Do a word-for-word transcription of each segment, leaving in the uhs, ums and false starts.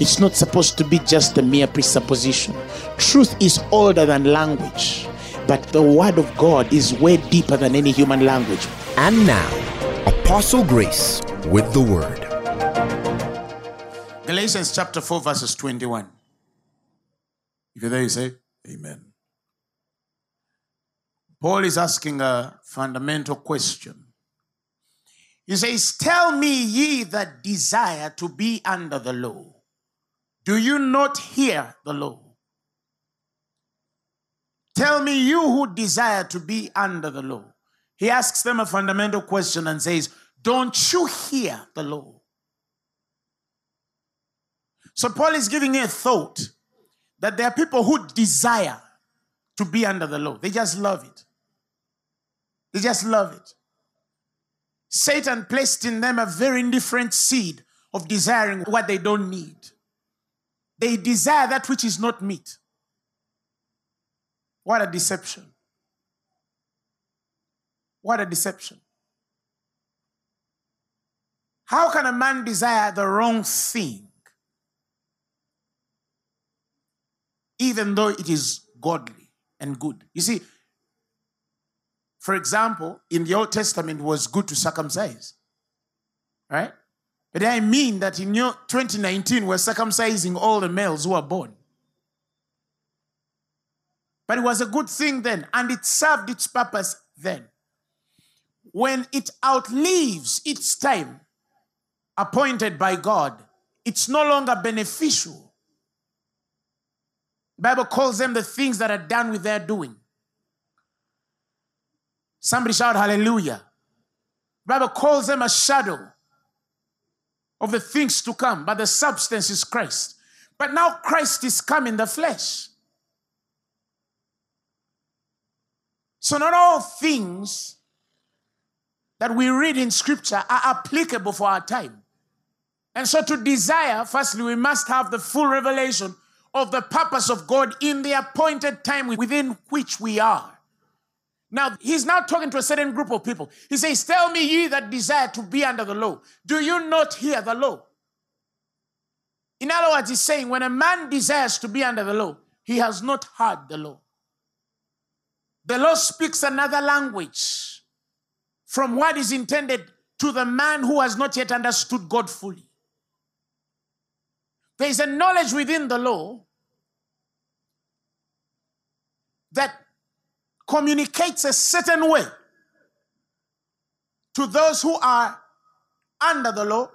It's not supposed to be just a mere presupposition. Truth is older than language, but the word of God is way deeper than any human language. And now, Apostle Grace with the word. Galatians chapter four, verses twenty-one. If you're there, you say, amen. Paul is asking a fundamental question. He says, tell me, ye that desire to be under the law, do you not hear the law? Tell me, you who desire to be under the law. He asks them a fundamental question and says, don't you hear the law? So Paul is giving a thought that there are people who desire to be under the law. They just love it. They just love it. Satan placed in them a very indifferent seed of desiring what they don't need. They desire that which is not meat. What a deception. What a deception. How can a man desire the wrong thing, even though it is godly and good? You see, for example, in the Old Testament, it was good to circumcise, right? But I mean that in twenty nineteen, we're circumcising all the males who are born. But it was a good thing then, and it served its purpose then. When it outlives its time appointed by God, it's no longer beneficial. The Bible calls them the things that are done with their doing. Somebody shout hallelujah. The Bible calls them a shadow of the things to come, but the substance is Christ. But now Christ is come in the flesh. So not all things that we read in Scripture are applicable for our time. And so to desire, firstly, we must have the full revelation of the purpose of God in the appointed time within which we are. Now, he's now talking to a certain group of people. He says, tell me ye that desire to be under the law. Do you not hear the law? In other words, he's saying when a man desires to be under the law, he has not heard the law. The law speaks another language from what is intended to the man who has not yet understood God fully. There is a knowledge within the law that communicates a certain way to those who are under the law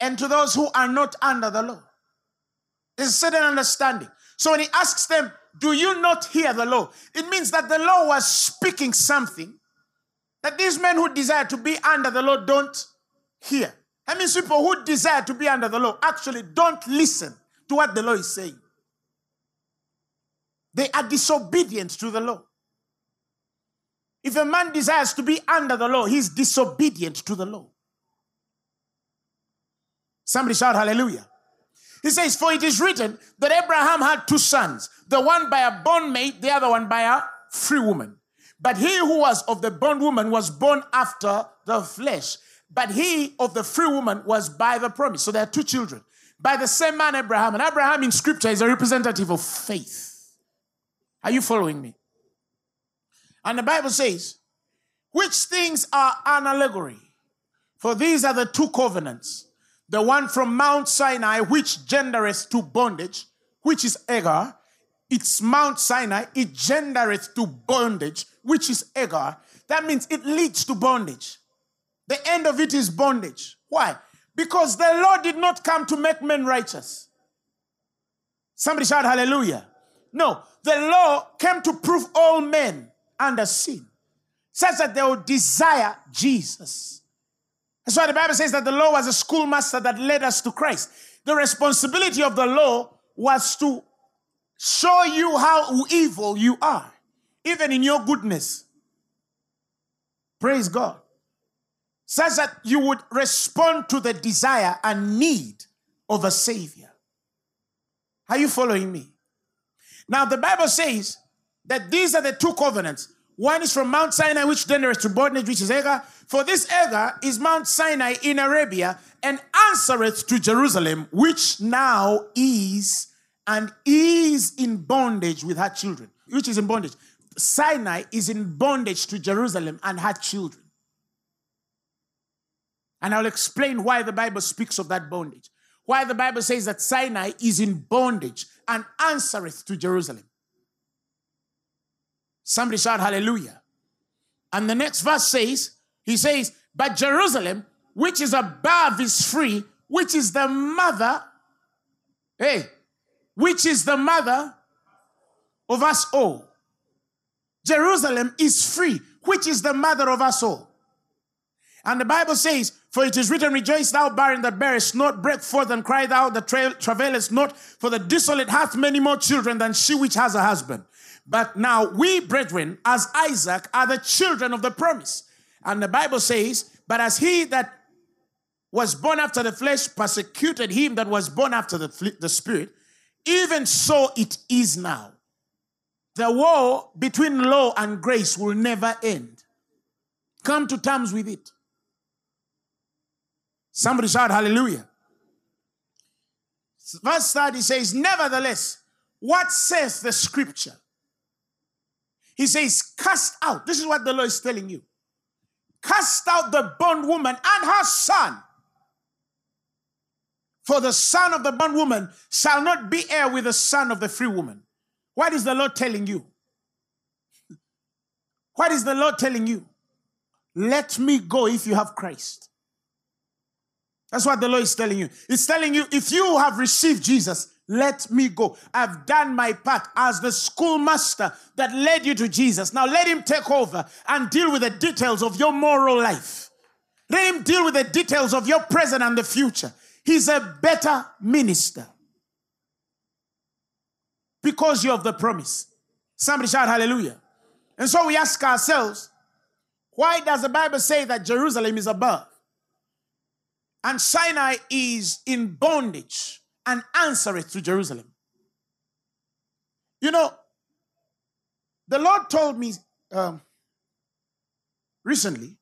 and to those who are not under the law. There's a certain understanding. So when he asks them, do you not hear the law? It means that the law was speaking something that these men who desire to be under the law don't hear. That means people who desire to be under the law actually don't listen to what the law is saying. They are disobedient to the law. If a man desires to be under the law, he's disobedient to the law. Somebody shout hallelujah. He says, for it is written that Abraham had two sons, the one by a bondmaid, the other one by a free woman. But he who was of the bondwoman was born after the flesh, but he of the free woman was by the promise. So there are two children, by the same man Abraham. And Abraham in Scripture is a representative of faith. Are you following me? And the Bible says, which things are an allegory? For these are the two covenants. The one from Mount Sinai, which gendereth to bondage, which is Hagar. It's Mount Sinai, it gendereth to bondage, which is Hagar. That means it leads to bondage. The end of it is bondage. Why? Because the law did not come to make men righteous. Somebody shout hallelujah. No, the law came to prove all men under sin, such that they will desire Jesus. That's why the Bible says that the law was a schoolmaster that led us to Christ. The responsibility of the law was to show you how evil you are, even in your goodness. Praise God. Such that you would respond to the desire and need of a Savior. Are you following me? Now the Bible says that these are the two covenants. One is from Mount Sinai, which then to bondage, which is Hagar. For this Hagar is Mount Sinai in Arabia, and answereth to Jerusalem, which now is and is in bondage with her children. Which is in bondage. Sinai is in bondage to Jerusalem and her children. And I'll explain why the Bible speaks of that bondage. Why the Bible says that Sinai is in bondage and answereth to Jerusalem. Somebody shout hallelujah. And the next verse says, he says, but Jerusalem, which is above, is free, which is the mother, hey, which is the mother of us all. Jerusalem is free, which is the mother of us all. And the Bible says, for it is written, rejoice thou barren that bearest not, break forth and cry thou that tra- travailest not, for the desolate hath many more children than she which has a husband. But now we, brethren, as Isaac, are the children of the promise. And the Bible says, but as he that was born after the flesh persecuted him that was born after the, fl- the spirit, even so it is now. The war between law and grace will never end. Come to terms with it. Somebody shout hallelujah. Verse thirty says, nevertheless, what says the scripture? He says, cast out. This is what the Lord is telling you. Cast out the bondwoman and her son. For the son of the bondwoman shall not be heir with the son of the free woman. What is the Lord telling you? What is the Lord telling you? Let me go if you have Christ. That's what the Lord is telling you. It's telling you, if you have received Jesus, let me go. I've done my part as the schoolmaster that led you to Jesus. Now let him take over and deal with the details of your moral life. Let him deal with the details of your present and the future. He's a better minister because you're of the promise. Somebody shout hallelujah. And so we ask ourselves, why does the Bible say that Jerusalem is above and Sinai is in bondage and answer it to Jerusalem? You know, the Lord told me um, recently,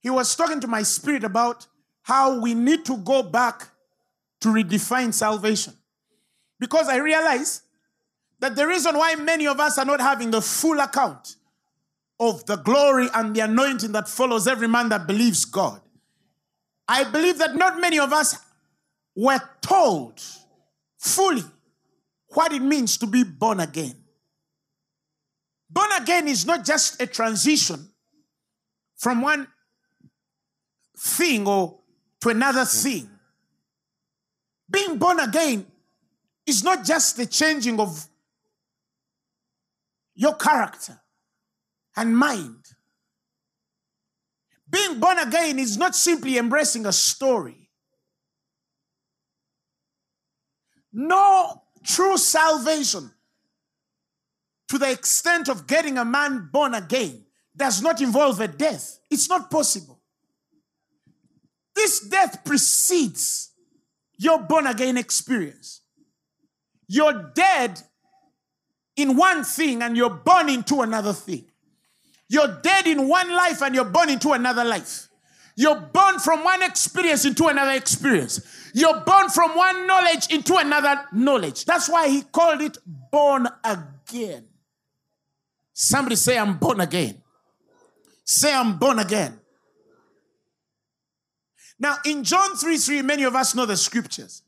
he was talking to my spirit about how we need to go back to redefine salvation. Because I realize that the reason why many of us are not having the full account of the glory and the anointing that follows every man that believes God, I believe that not many of us were told fully what it means to be born again. Born again is not just a transition from one thing or to another thing. Being born again is not just the changing of your character and mind. Being born again is not simply embracing a story. No true salvation, to the extent of getting a man born again, does not involve a death. It's not possible. This death precedes your born again experience. You're dead in one thing and you're born into another thing. You're dead in one life and you're born into another life. You're born from one experience into another experience. You're born from one knowledge into another knowledge. That's why he called it born again. Somebody say, I'm born again. Say, I'm born again. Now, in John three three, many of us know the scriptures.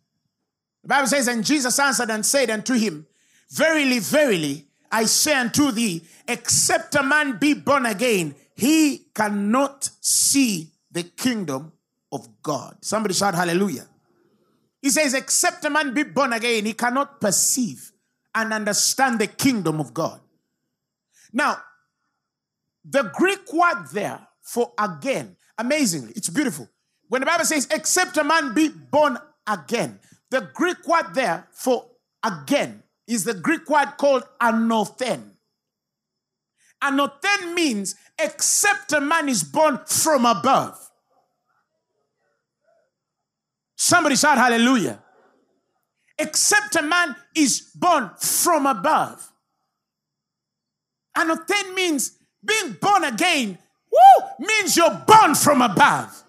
The Bible says, and Jesus answered and said unto him, verily, verily, I say unto thee, except a man be born again, he cannot see the kingdom of God. Somebody shout hallelujah. He says, except a man be born again, he cannot perceive and understand the kingdom of God. Now, the Greek word there for again, amazingly, it's beautiful. When the Bible says, except a man be born again, the Greek word there for again is the Greek word called anothen. Anothen means except a man is born from above. Somebody shout hallelujah. Except a man is born from above. Anothen means being born again. Woo! Means you're born from above.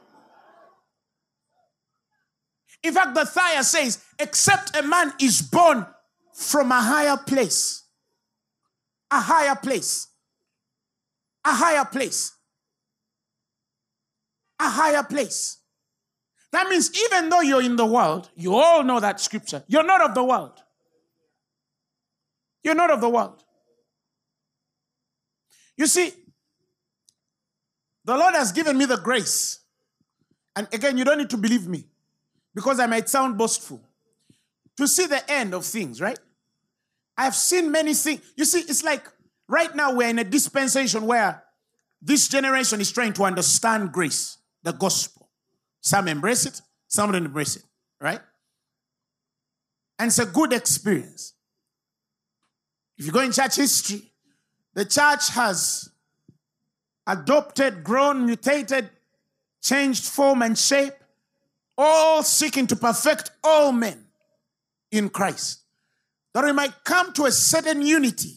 In fact, the Thayah says, except a man is born from a higher place. A higher place. A higher place. A higher place. That means even though you're in the world, you all know that scripture, you're not of the world. You're not of the world. You see, the Lord has given me the grace. And again, you don't need to believe me, because I might sound boastful, to see the end of things, right? I've seen many things. You see, it's like right now we're in a dispensation where this generation is trying to understand grace, the gospel. Some embrace it, some don't embrace it, right? And it's a good experience. If you go in church history, the church has adopted, grown, mutated, changed form and shape, all seeking to perfect all men in Christ, that we might come to a certain unity,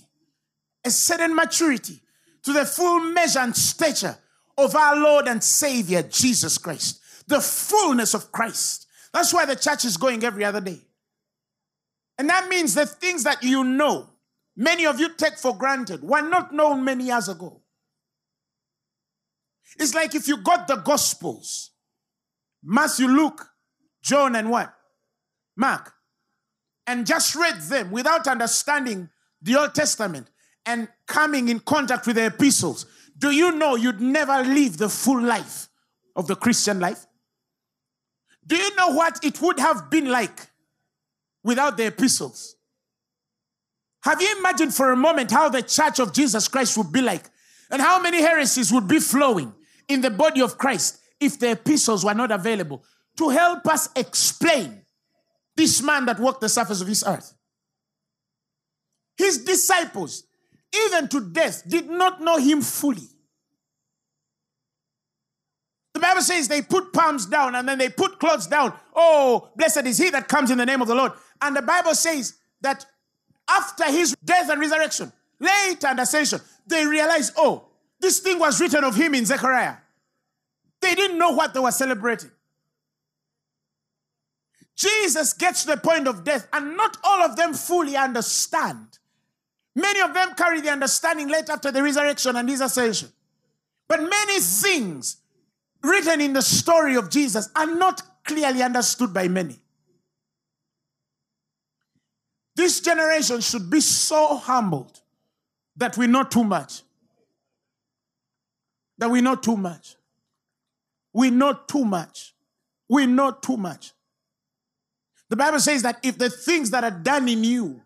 a certain maturity, to the full measure and stature of our Lord and Savior, Jesus Christ. The fullness of Christ. That's why the church is going every other day. And that means the things that you know, many of you take for granted, were not known many years ago. It's like if you got the Gospels, Matthew, Luke, John, and what? Mark. And just read them without understanding the Old Testament and coming in contact with the epistles. Do you know you'd never live the full life of the Christian life? Do you know what it would have been like without the epistles? Have you imagined for a moment how the church of Jesus Christ would be like, and how many heresies would be flowing in the body of Christ if the epistles were not available to help us explain this man that walked the surface of this earth? His disciples, even to death, did not know him fully. The Bible says they put palms down and then they put clothes down. Oh, blessed is he that comes in the name of the Lord. And the Bible says that after his death and resurrection, later and ascension, they realized, oh, this thing was written of him in Zechariah. They didn't know what they were celebrating. Jesus gets to the point of death, and not all of them fully understand. Many of them carry the understanding late after the resurrection and his ascension. But many things written in the story of Jesus are not clearly understood by many. This generation should be so humbled that we know too much. That we know too much. We know too much. We know too much. The Bible says that if the things that are done in you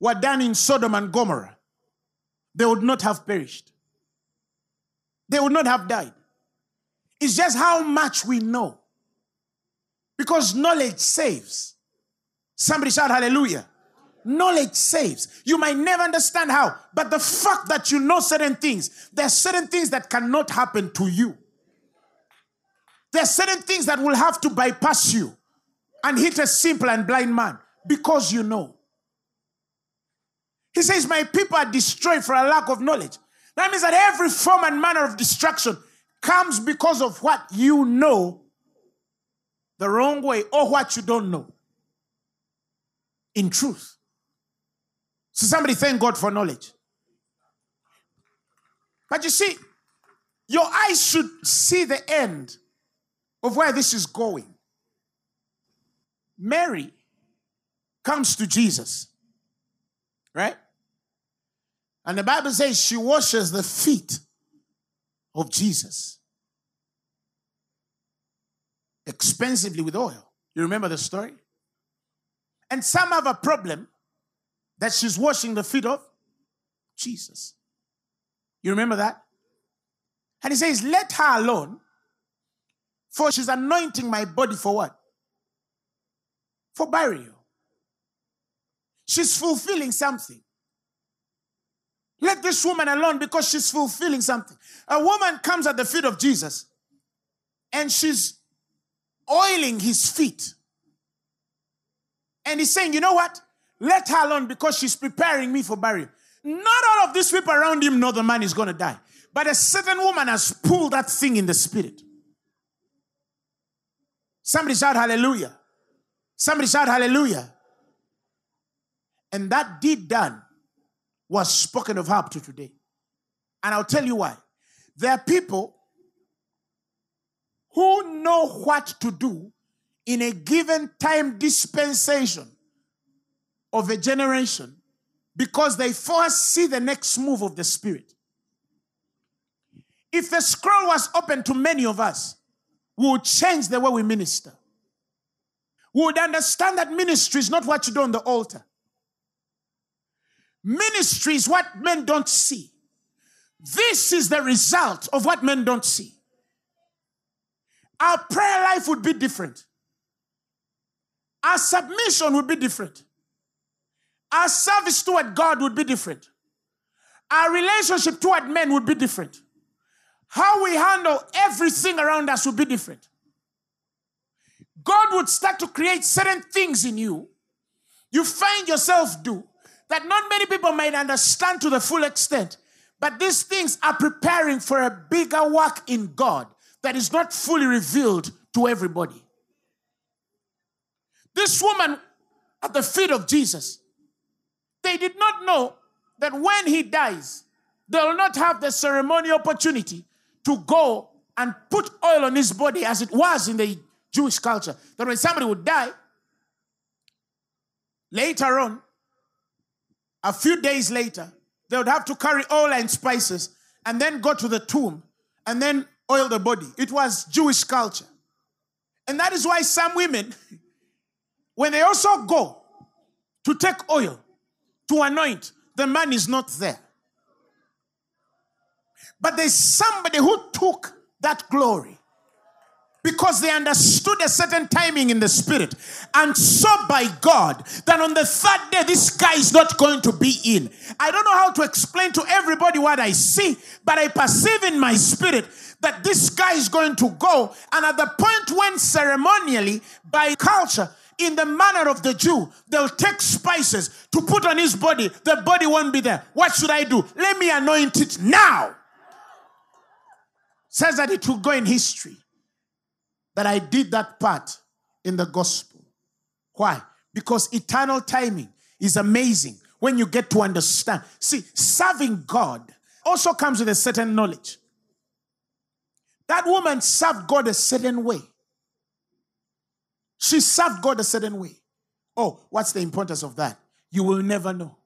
were done in Sodom and Gomorrah, they would not have perished. They would not have died. It's just how much we know. Because knowledge saves. Somebody shout hallelujah. Knowledge saves. You might never understand how, but the fact that you know certain things, there are certain things that cannot happen to you. There are certain things that will have to bypass you and hit a simple and blind man, because you know. He says, my people are destroyed for a lack of knowledge. That means that every form and manner of destruction comes because of what you know the wrong way, or what you don't know in truth. So somebody thank God for knowledge. But you see, your eyes should see the end of where this is going. Mary comes to Jesus, right? And the Bible says she washes the feet of Jesus expensively with oil. You remember the story? And some have a problem that she's washing the feet of Jesus. You remember that? And he says, let her alone, for she's anointing my body for what? For burial. She's fulfilling something. Let this woman alone because she's fulfilling something. A woman comes at the feet of Jesus and she's oiling his feet. And he's saying, you know what? Let her alone because she's preparing me for burial. Not all of these people around him know the man is going to die. But a certain woman has pulled that thing in the spirit. Somebody shout hallelujah. Somebody shout hallelujah. And that deed done was spoken of her up to today. And I'll tell you why. There are people who know what to do in a given time dispensation of a generation because they foresee the next move of the Spirit. If the scroll was open to many of us, we would change the way we minister. We would understand that ministry is not what you do on the altar. Ministry is what men don't see. This is the result of what men don't see. Our prayer life would be different. Our submission would be different. Our service toward God would be different. Our relationship toward men would be different. How we handle everything around us would be different. God would start to create certain things in you. You find yourself do that not many people might understand to the full extent. But these things are preparing for a bigger work in God that is not fully revealed to everybody. This woman at the feet of Jesus, they did not know that when he dies, they will not have the ceremonial opportunity to go and put oil on his body as it was in the Jewish culture. That when somebody would die, later on, a few days later, they would have to carry oil and spices and then go to the tomb and then oil the body. It was Jewish culture. And that is why some women, when they also go to take oil, to anoint, the man is not there. But there's somebody who took that glory because they understood a certain timing in the spirit. And so by God, that on the third day, this guy is not going to be in. I don't know how to explain to everybody what I see, but I perceive in my spirit that this guy is going to go. And at the point when ceremonially, by culture, in the manner of the Jew, they'll take spices to put on his body. The body won't be there. What should I do? Let me anoint it now. Says that it will go in history. That I did that part in the gospel. Why? Because eternal timing is amazing when you get to understand. See, serving God also comes with a certain knowledge. That woman served God a certain way. She served God a certain way. Oh, what's the importance of that? You will never know.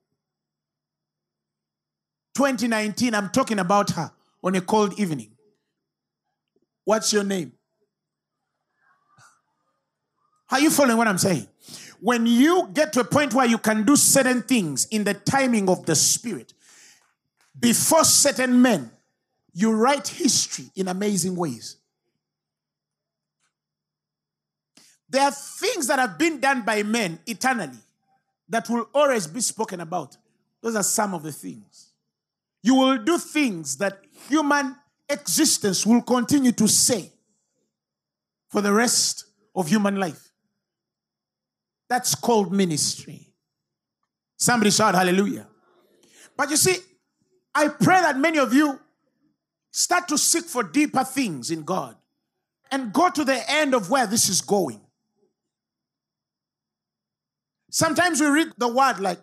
twenty nineteen, I'm talking about her on a cold evening. What's your name? Are you following what I'm saying? When you get to a point where you can do certain things in the timing of the Spirit, before certain men, you write history in amazing ways. There are things that have been done by men eternally that will always be spoken about. Those are some of the things. You will do things that human existence will continue to say for the rest of human life. That's called ministry. Somebody shout hallelujah. But you see, I pray that many of you start to seek for deeper things in God and go to the end of where this is going. Sometimes we read the word like,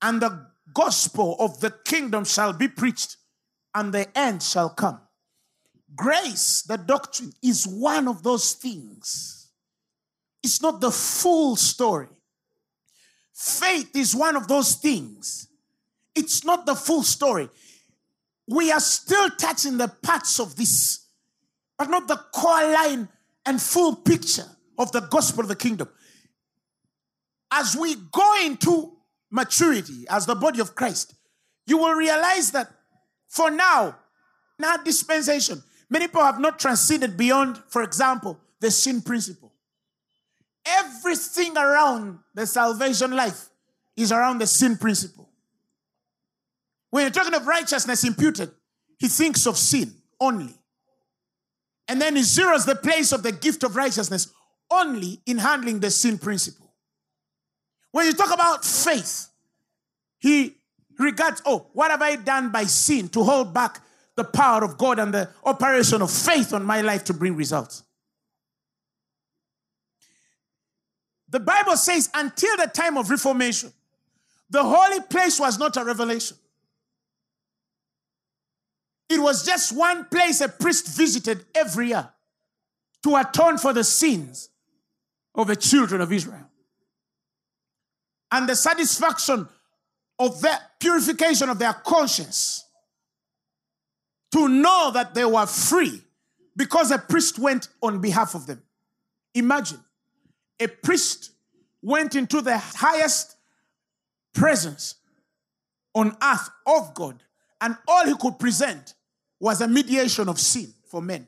and the gospel of the kingdom shall be preached, and the end shall come. Grace, the doctrine, is one of those things. It's not the full story. Faith is one of those things. It's not the full story. We are still touching the parts of this, but not the core line and full picture of the gospel of the kingdom. As we go into maturity as the body of Christ, you will realize that for now, in our dispensation, many people have not transcended beyond, for example, the sin principle. Everything around the salvation life is around the sin principle. When you're talking of righteousness imputed, he thinks of sin only. And then he zeroes the place of the gift of righteousness only in handling the sin principle. When you talk about faith, he regards, oh, what have I done by sin to hold back the power of God and the operation of faith on my life to bring results? The Bible says until the time of Reformation, the holy place was not a revelation. It was just one place a priest visited every year to atone for the sins of the children of Israel. And the satisfaction of their purification of their conscience, to know that they were free because a priest went on behalf of them. Imagine, a priest went into the highest presence on earth of God, and all he could present was a mediation of sin for men.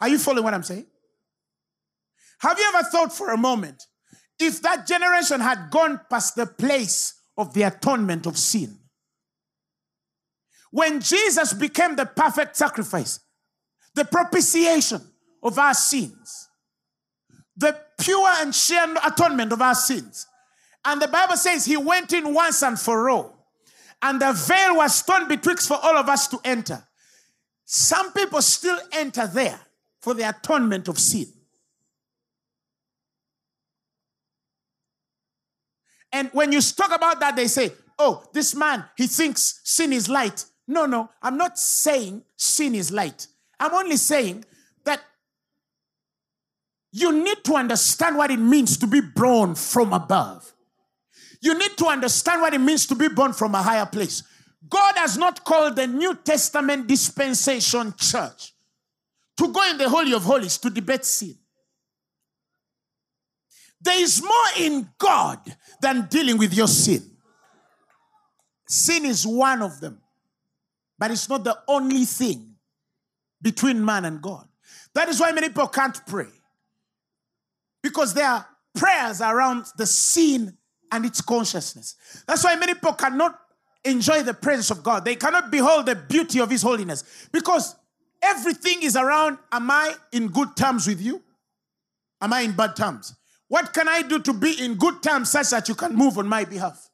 Are you following what I'm saying? Have you ever thought for a moment, if that generation had gone past the place of the atonement of sin? When Jesus became the perfect sacrifice, the propitiation of our sins, the pure and sheer atonement of our sins, and the Bible says he went in once and for all, and the veil was torn betwixt for all of us to enter. Some people still enter there for the atonement of sin. And when you talk about that, they say, oh, this man, he thinks sin is light. No, no, I'm not saying sin is light. I'm only saying that you need to understand what it means to be born from above. You need to understand what it means to be born from a higher place. God has not called the New Testament dispensation church to go in the Holy of Holies to debate sin. There is more in God than dealing with your sin. Sin is one of them, but it's not the only thing between man and God. That is why many people can't pray, because their prayers are around the sin and its consciousness. That's why many people cannot enjoy the presence of God. They cannot behold the beauty of His holiness, because everything is around, am I in good terms with you? Am I in bad terms? What can I do to be in good terms such that you can move on my behalf?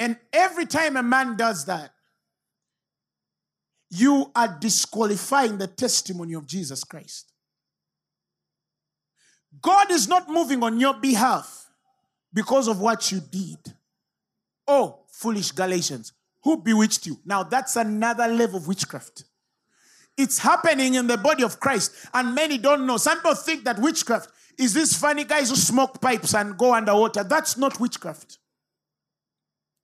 And every time a man does that, you are disqualifying the testimony of Jesus Christ. God is not moving on your behalf because of what you did. Oh, foolish Galatians, who bewitched you? Now that's another level of witchcraft. It's happening in the body of Christ, and many don't know. Some people think that witchcraft is these funny guys who smoke pipes and go underwater. That's not witchcraft.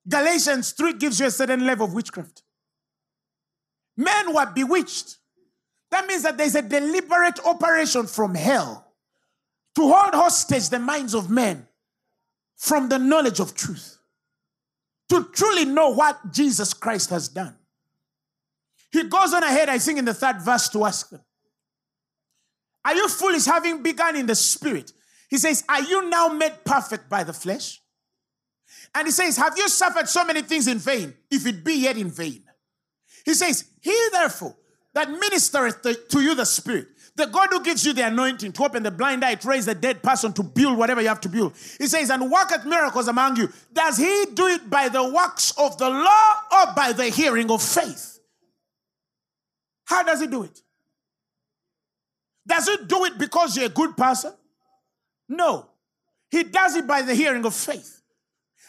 Galatians three gives you a certain level of witchcraft. Men were bewitched. That means that there's a deliberate operation from hell to hold hostage the minds of men from the knowledge of truth, to truly know what Jesus Christ has done. He goes on ahead, I think, in the third verse to ask them, are you foolish, having begun in the spirit? He says, are you now made perfect by the flesh? And he says, have you suffered so many things in vain, if it be yet in vain? He says, he therefore that ministereth to you the spirit, the God who gives you the anointing to open the blind eye, to raise the dead person, to build whatever you have to build. He says, and worketh miracles among you. Does he do it by the works of the law or by the hearing of faith? How does he do it? Does he do it because you're a good person? No. He does it by the hearing of faith.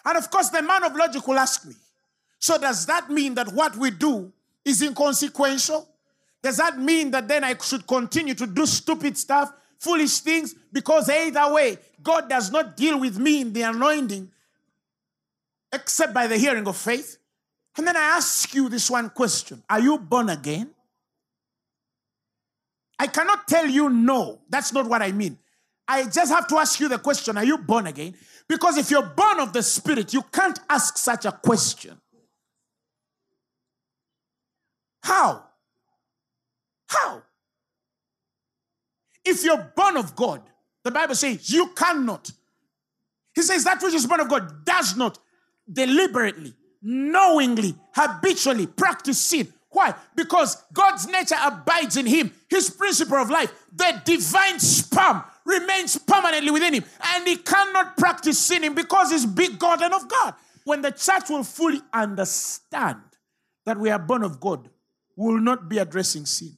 And of course, the man of logic will ask me, so does that mean that what we do is inconsequential? Does that mean that then I should continue to do stupid stuff, foolish things? Because either way, God does not deal with me in the anointing except by the hearing of faith. And then I ask you this one question. Are you born again? I cannot tell you no. That's not what I mean. I just have to ask you the question, are you born again? Because if you're born of the Spirit, you can't ask such a question. How? How? If you're born of God, the Bible says you cannot. He says that which is born of God does not deliberately, knowingly, habitually practice sin. Why? Because God's nature abides in him. His principle of life, the divine sperm, remains permanently within him. And he cannot practice sinning because he's begotten of God. When the church will fully understand that we are born of God, we will not be addressing sin.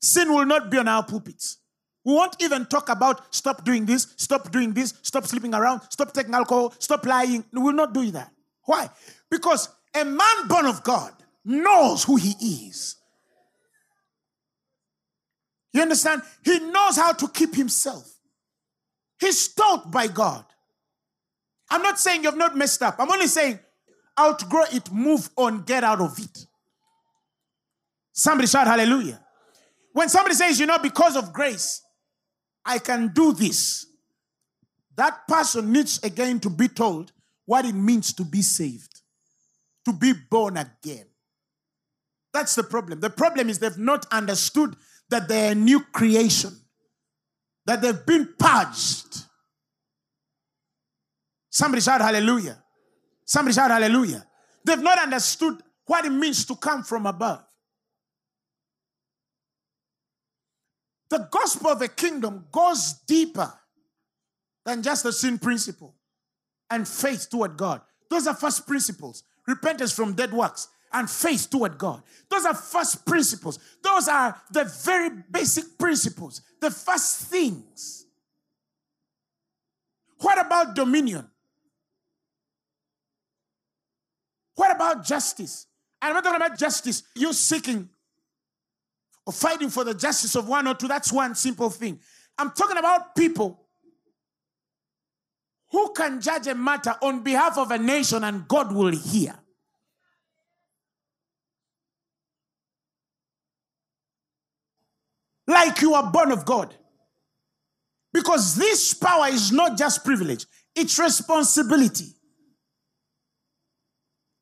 Sin will not be on our pulpits. We won't even talk about stop doing this, stop doing this, stop sleeping around, stop taking alcohol, stop lying. We will not do that. Why? Because a man born of God knows who he is. You understand? He knows how to keep himself. He's taught by God. I'm not saying you've not messed up. I'm only saying outgrow it, move on, get out of it. Somebody shout hallelujah. When somebody says, you know, because of grace, I can do this, that person needs again to be told what it means to be saved, to be born again. That's the problem. The problem is they've not understood that they're a new creation, that they've been purged. Somebody shout hallelujah. Somebody shout hallelujah. They've not understood what it means to come from above. The gospel of the kingdom goes deeper than just the sin principle and faith toward God. Those are first principles. Repentance from dead works and faith toward God. Those are first principles. Those are the very basic principles, the first things. What about dominion? What about justice? And I'm not talking about justice. You're seeking or fighting for the justice of one or two, that's one simple thing. I'm talking about people who can judge a matter on behalf of a nation and God will hear. Like you are born of God. Because this power is not just privilege, it's responsibility.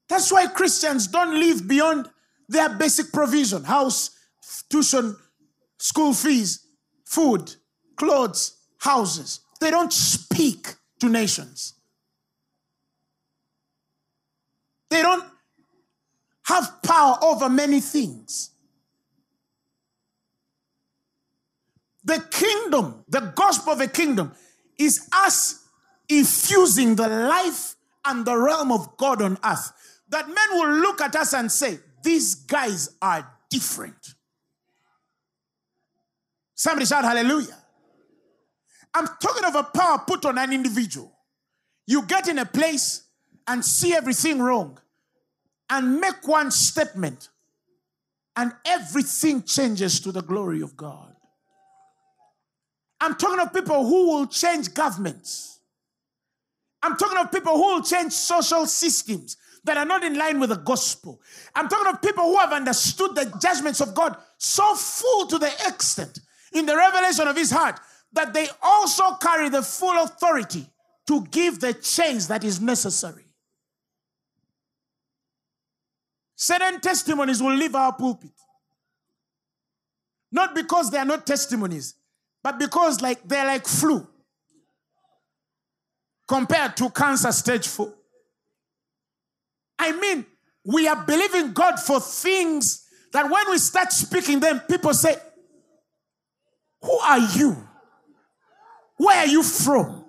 That's why Christians don't live beyond their basic provision, house, tuition, school fees, food, clothes, houses. They don't speak to nations. They don't have power over many things. The kingdom, the gospel of the kingdom, is us infusing the life and the realm of God on earth. That men will look at us and say, these guys are different. Somebody shout hallelujah. I'm talking of a power put on an individual. You get in a place and see everything wrong and make one statement and everything changes to the glory of God. I'm talking of people who will change governments. I'm talking of people who will change social systems that are not in line with the gospel. I'm talking of people who have understood the judgments of God so full to the extent in the revelation of his heart, that they also carry the full authority to give the change that is necessary. Certain testimonies will leave our pulpit. Not because they are not testimonies, but because like they're like flu compared to cancer stage four. I mean, we are believing God for things that when we start speaking them, people say, who are you? Where are you from?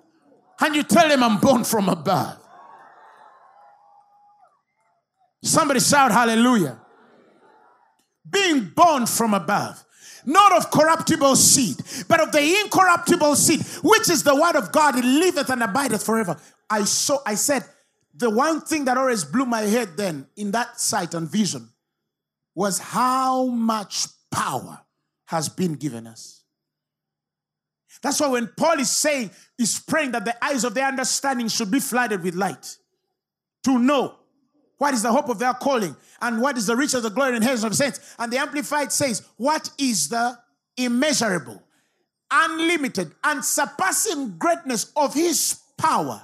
And you tell them, I'm born from above. Somebody shout hallelujah. Being born from above, not of corruptible seed, but of the incorruptible seed, which is the word of God, it liveth and abideth forever. I saw, I said, the one thing that always blew my head then in that sight and vision was how much power has been given us. That's why when Paul is saying, is praying that the eyes of their understanding should be flooded with light, to know what is the hope of their calling and what is the riches of the glory and inheritance of the saints. And the Amplified says, what is the immeasurable, unlimited, and surpassing greatness of his power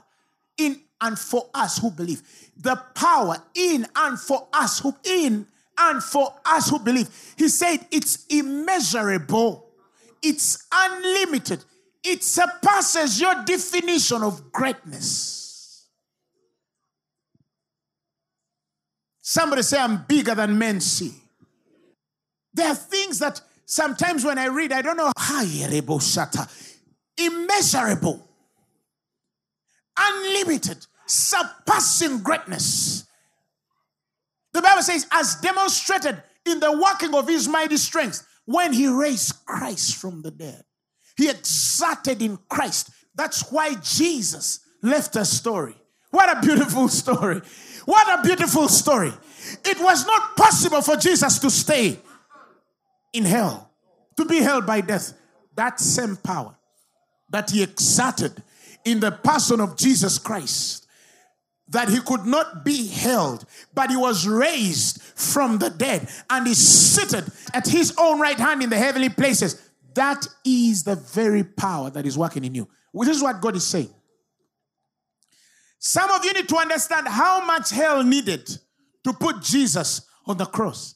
in and for us who believe. The power in and for us who in and for us who believe. He said it's immeasurable. It's unlimited. It surpasses your definition of greatness. Somebody say, I'm bigger than men see. There are things that sometimes when I read, I don't know. Immeasurable. Unlimited. Surpassing greatness. The Bible says, as demonstrated in the working of his mighty strength, when he raised Christ from the dead. He exerted in Christ. That's why Jesus left a story. What a beautiful story. What a beautiful story. It was not possible for Jesus to stay in hell, to be held by death. That same power that he exerted in the person of Jesus Christ, that he could not be held, but he was raised from the dead and is seated at his own right hand in the heavenly places. That is the very power that is working in you. Which is what God is saying. Some of you need to understand how much hell needed to put Jesus on the cross.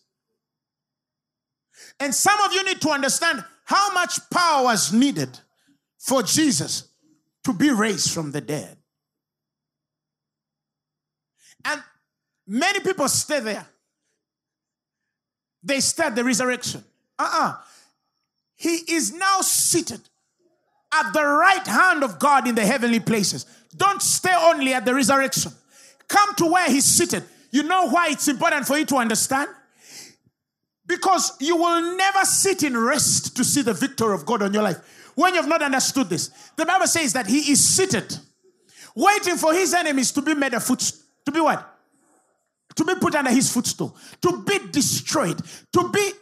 And some of you need to understand how much power was needed for Jesus to be raised from the dead. And many people stay there. They stay at the resurrection. Uh-uh. He is now seated at the right hand of God in the heavenly places. Don't stay only at the resurrection. Come to where he's seated. You know why it's important for you to understand? Because you will never sit in rest to see the victory of God on your life. When you have not understood this, the Bible says that he is seated, waiting for his enemies to be made a footstool. To be what? To be put under his footstool. To be destroyed. To be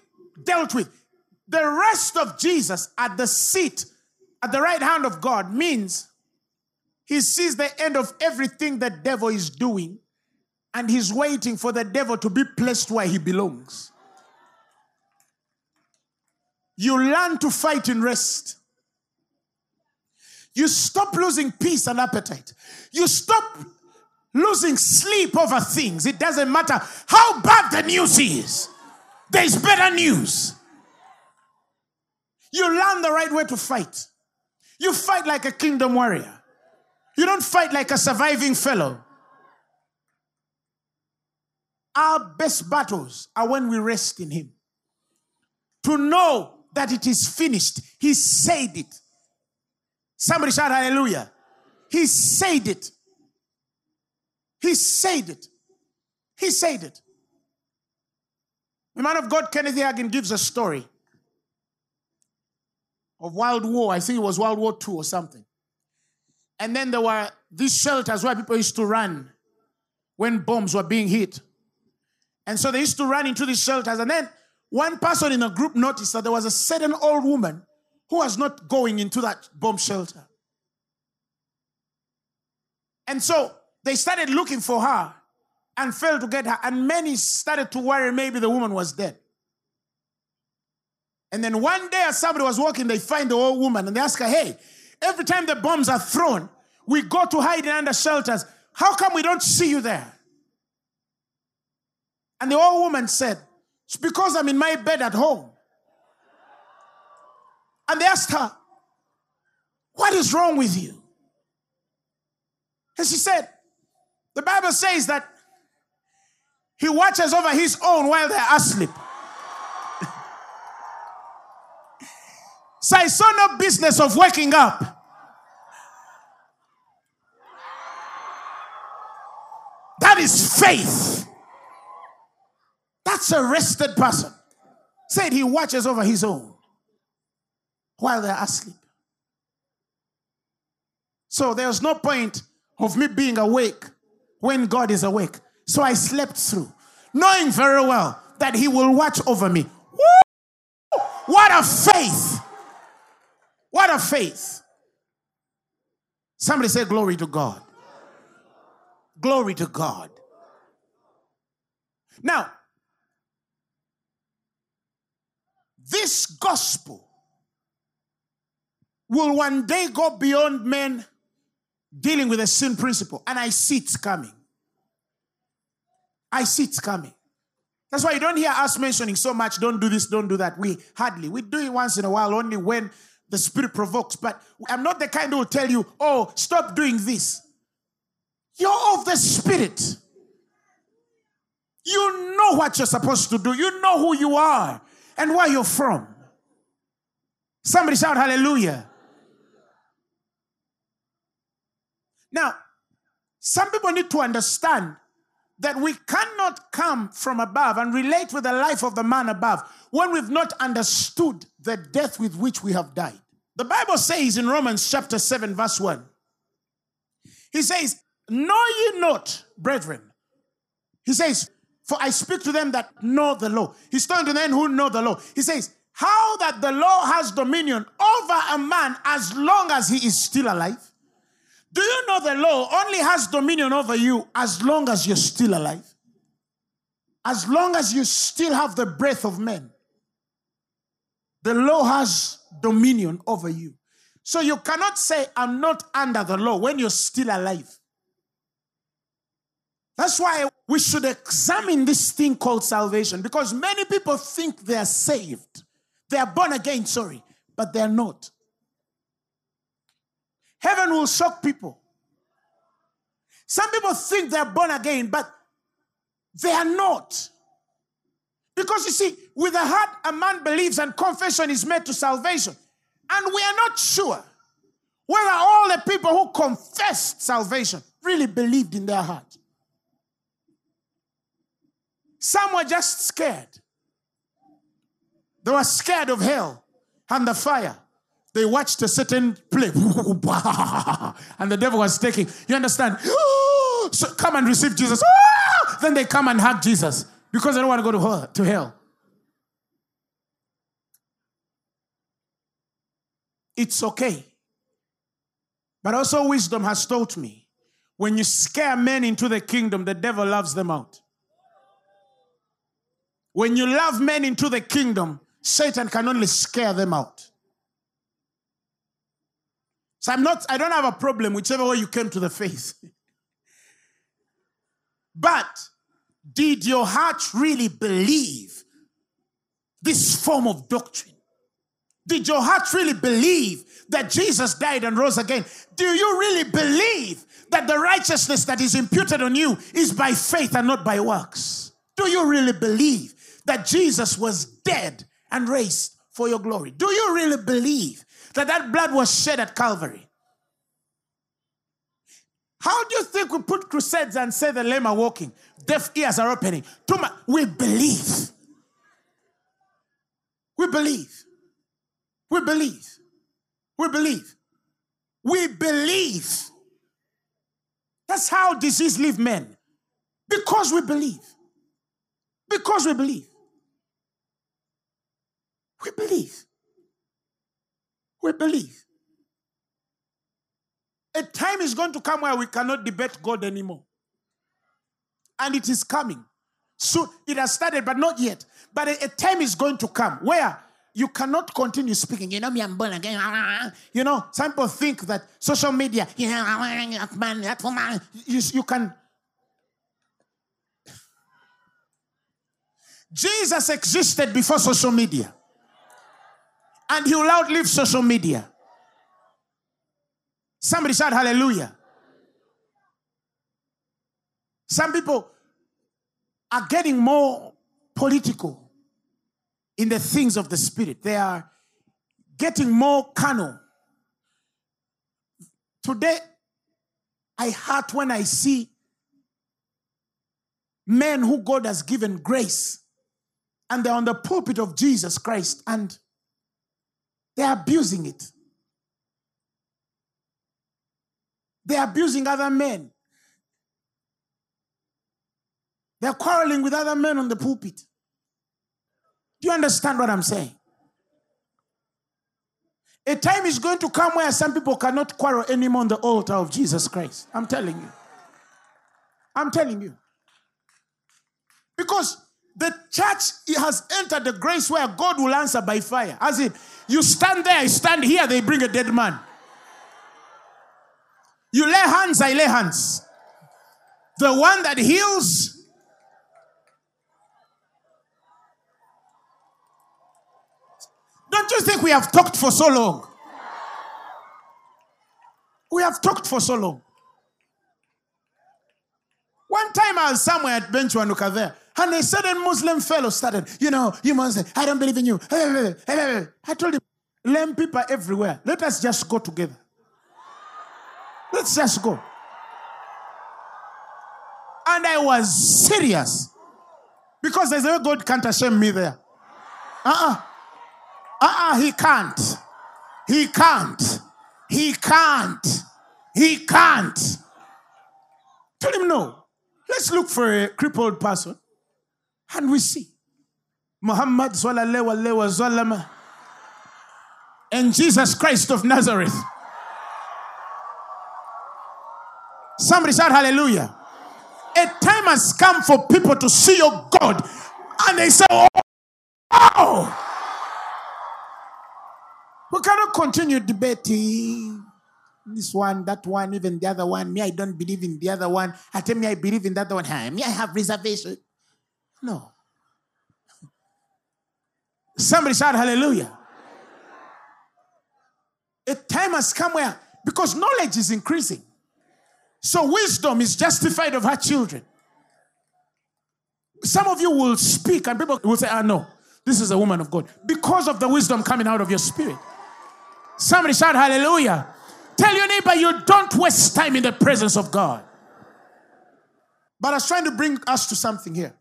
dealt with. The rest of Jesus at the seat, at the right hand of God, means he sees the end of everything the devil is doing, and he's waiting for the devil to be placed where he belongs. You learn to fight in rest. You stop losing peace and appetite. You stop losing sleep over things. It doesn't matter how bad the news is. There is better news. You learn the right way to fight. You fight like a kingdom warrior. You don't fight like a surviving fellow. Our best battles are when we rest in him. To know that it is finished. He said it. Somebody shout hallelujah. He said it. He said it. He said it. The man of God, Kenneth Hagin, gives a story of World War. I think it was World War Two or something. And then there were these shelters where people used to run when bombs were being hit. And so they used to run into these shelters. And then one person in a group noticed that there was a certain old woman who was not going into that bomb shelter. And so they started looking for her and failed to get her. And many started to worry maybe the woman was dead. And then one day as somebody was walking, they find the old woman and they ask her, hey, every time the bombs are thrown, we go to hide under shelters. How come we don't see you there? And the old woman said, it's because I'm in my bed at home. And they asked her, what is wrong with you? And she said, the Bible says that he watches over his own while they are asleep. So I saw no business of waking up. That is faith. That's a rested person. Said he watches over his own while they are asleep. So there's no point of me being awake when God is awake. So I slept through, knowing very well that he will watch over me. Woo! What a faith! What a faith. Somebody say glory to God. Glory to God. Now, this gospel will one day go beyond men dealing with a sin principle. And I see it's coming. I see it's coming. That's why you don't hear us mentioning so much, don't do this, don't do that. We hardly. We do it once in a while, only when the Spirit provokes. But I'm not the kind who will tell you, oh, stop doing this. You're of the Spirit. You know what you're supposed to do. You know who you are and where you're from. Somebody shout hallelujah. Now, some people need to understand that we cannot come from above and relate with the life of the man above when we've not understood the death with which we have died. The Bible says in Romans chapter seven, verse one, he says, know ye not, brethren. He says, for I speak to them that know the law. He's talking to them who know the law. He says, how that the law has dominion over a man as long as he is still alive. Do you know the law only has dominion over you as long as you're still alive? As long as you still have the breath of man, the law has dominion over you. So you cannot say, I'm not under the law when you're still alive. That's why we should examine this thing called salvation, because many people think they are saved. They are born again, sorry, but they are not. Heaven will shock people. Some people think they're born again, but they are not. Because you see, with the heart a man believes and confession is made to salvation. And we are not sure whether all the people who confessed salvation really believed in their heart. Some were just scared. They were scared of hell and the fire. They watched a certain play. And the devil was taking. You understand? So come and receive Jesus. Then they come and hug Jesus because they don't want to go to hell. It's okay. But also wisdom has taught me, when you scare men into the kingdom, the devil loves them out. When you love men into the kingdom, Satan can only scare them out. So I'm not, I don't have a problem whichever way you came to the faith. But did your heart really believe this form of doctrine? Did your heart really believe that Jesus died and rose again? Do you really believe that the righteousness that is imputed on you is by faith and not by works? Do you really believe that Jesus was dead and raised for your glory? Do you really believe that that blood was shed at Calvary? How do you think we put crusades and say the lame are walking? Deaf ears are opening. Too much. We believe. We believe. We believe. We believe. We believe. That's how disease leaves men. Because we believe. Because we believe. We believe. We believe. A time is going to come where we cannot debate God anymore. And it is coming. So it has started, but not yet. But a, a time is going to come where you cannot continue speaking. You know me, I'm born again. You know, some people think that social media, you know, you, you can. Jesus existed before social media. And he will outlive social media. Somebody shout hallelujah. Some people are getting more political in the things of the Spirit. They are getting more carnal. Today, I hurt when I see men who God has given grace. And they're on the pulpit of Jesus Christ and they're abusing it. They're abusing other men. They're quarreling with other men on the pulpit. Do you understand what I'm saying? A time is going to come where some people cannot quarrel anymore on the altar of Jesus Christ. I'm telling you. I'm telling you. Because the church has entered the grace where God will answer by fire. As if you stand there, I stand here, they bring a dead man. You lay hands, I lay hands. The one that heals Don't you think we have talked for so long? We have talked for so long. One time I was somewhere at Benchwanuka there, and a certain Muslim fellow started, you know, you must say, I don't believe in you. I told him, lame people everywhere. Let us just go together. Let's just go. And I was serious. Because there's no God can't shame me there. Uh-uh. Uh-uh, he can't. He can't. He can't. He can't. Tell him no. Let's look for a crippled person. And we see. Muhammad sallallahu alaihi wasallam and Jesus Christ of Nazareth. Somebody shout hallelujah. A time has come for people to see your God. And they say, oh, oh. We cannot continue debating. This one, that one, even the other one. Me, I don't believe in the other one. I tell me I believe in that one. Hey, me, I have reservation. No. Somebody shout hallelujah. A time has come where, because knowledge is increasing. So wisdom is justified of her children. Some of you will speak and people will say, ah, no, this is a woman of God. Because of the wisdom coming out of your spirit. Somebody shout hallelujah. Tell your neighbor you don't waste time in the presence of God. But I was trying to bring us to something here.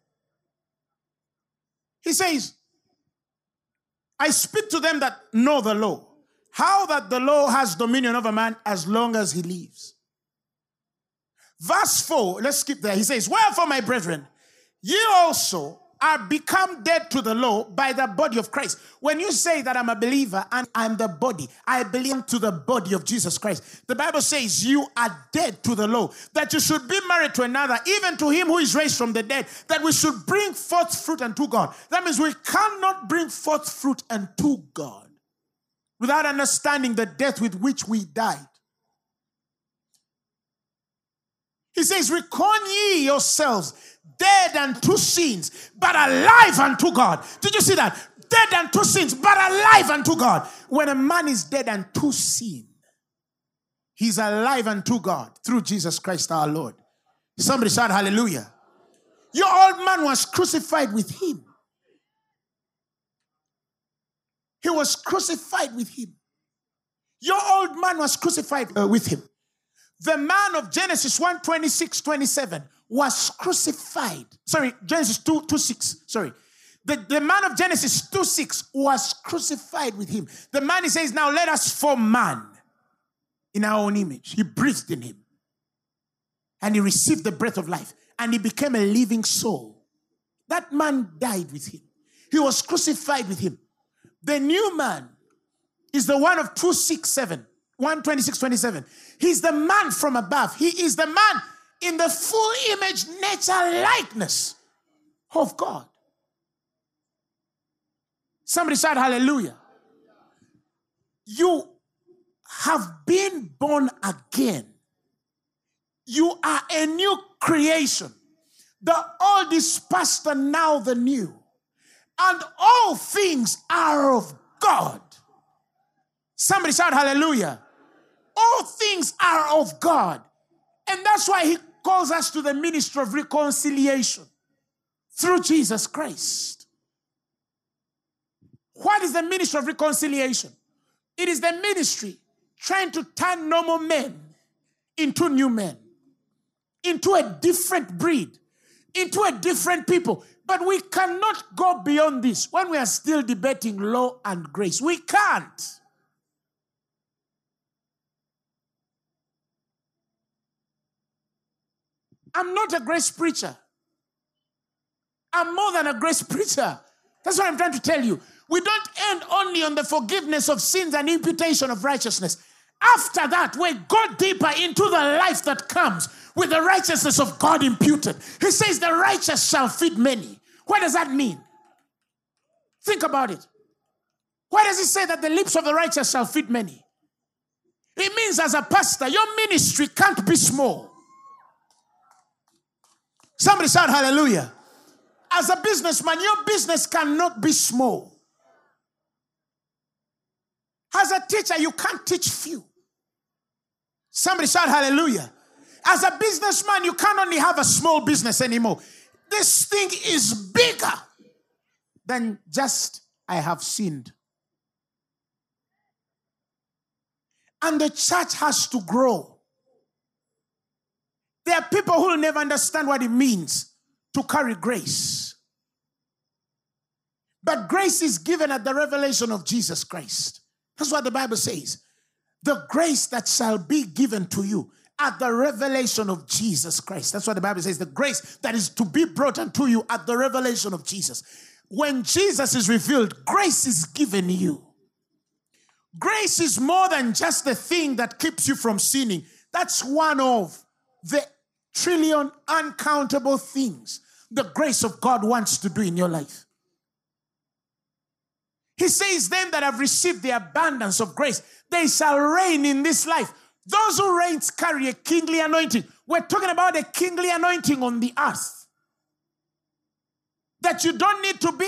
He says, I speak to them that know the law. How that the law has dominion over man as long as he lives. Verse four, let's skip there. He says, wherefore, my brethren, ye also are become dead to the law by the body of Christ. When you say that I'm a believer and I'm the body, I belong to the body of Jesus Christ. The Bible says you are dead to the law, that you should be married to another, even to him who is raised from the dead, that we should bring forth fruit unto God. That means we cannot bring forth fruit unto God without understanding the death with which we died. He says, reckon ye yourselves dead unto sins, but alive unto God. Did you see that? Dead unto sins, but alive unto God. When a man is dead unto sin, he's alive unto God through Jesus Christ our Lord. Somebody shout hallelujah. Your old man was crucified with him. He was crucified with him. Your old man was crucified uh, with him. The man of Genesis one, twenty-six, twenty-seven was crucified. Sorry, Genesis two, two, six. Sorry. The, the man of Genesis two, six was crucified with him. The man, he says, now let us form man in our own image. He breathed in him. And he received the breath of life. And he became a living soul. That man died with him. He was crucified with him. The new man is the one of two, six, seven. one, twenty-six, twenty-seven. He's the man from above. He is the man in the full image, nature, likeness of God. Somebody shout hallelujah. You have been born again. You are a new creation. The old is past and now the new. And all things are of God. Somebody shout hallelujah. All things are of God. And that's why he calls us to the ministry of reconciliation through Jesus Christ. What is the ministry of reconciliation? It is the ministry trying to turn normal men into new men, into a different breed, into a different people. But we cannot go beyond this when we are still debating law and grace. We can't. I'm not a grace preacher. I'm more than a grace preacher. That's what I'm trying to tell you. We don't end only on the forgiveness of sins and imputation of righteousness. After that, we go deeper into the life that comes with the righteousness of God imputed. He says the righteous shall feed many. What does that mean? Think about it. Why does he say that the lips of the righteous shall feed many? It means as a pastor, your ministry can't be small. Somebody shout hallelujah. As a businessman, your business cannot be small. as a teacher, you can't teach few. Somebody shout hallelujah. As a businessman, you can't only have a small business anymore. This thing is bigger than just I have sinned. And the church has to grow. There are people who will never understand what it means to carry grace. But grace is given at the revelation of Jesus Christ. That's what the Bible says. The grace that shall be given to you at the revelation of Jesus Christ. That's what the Bible says. The grace that is to be brought unto you at the revelation of Jesus. When Jesus is revealed, grace is given you. Grace is more than just the thing that keeps you from sinning. That's one of the trillion uncountable things the grace of God wants to do in your life. He says, them that have received the abundance of grace, they shall reign in this life. Those who reign carry a kingly anointing. We're talking about a kingly anointing on the earth. That you don't need to be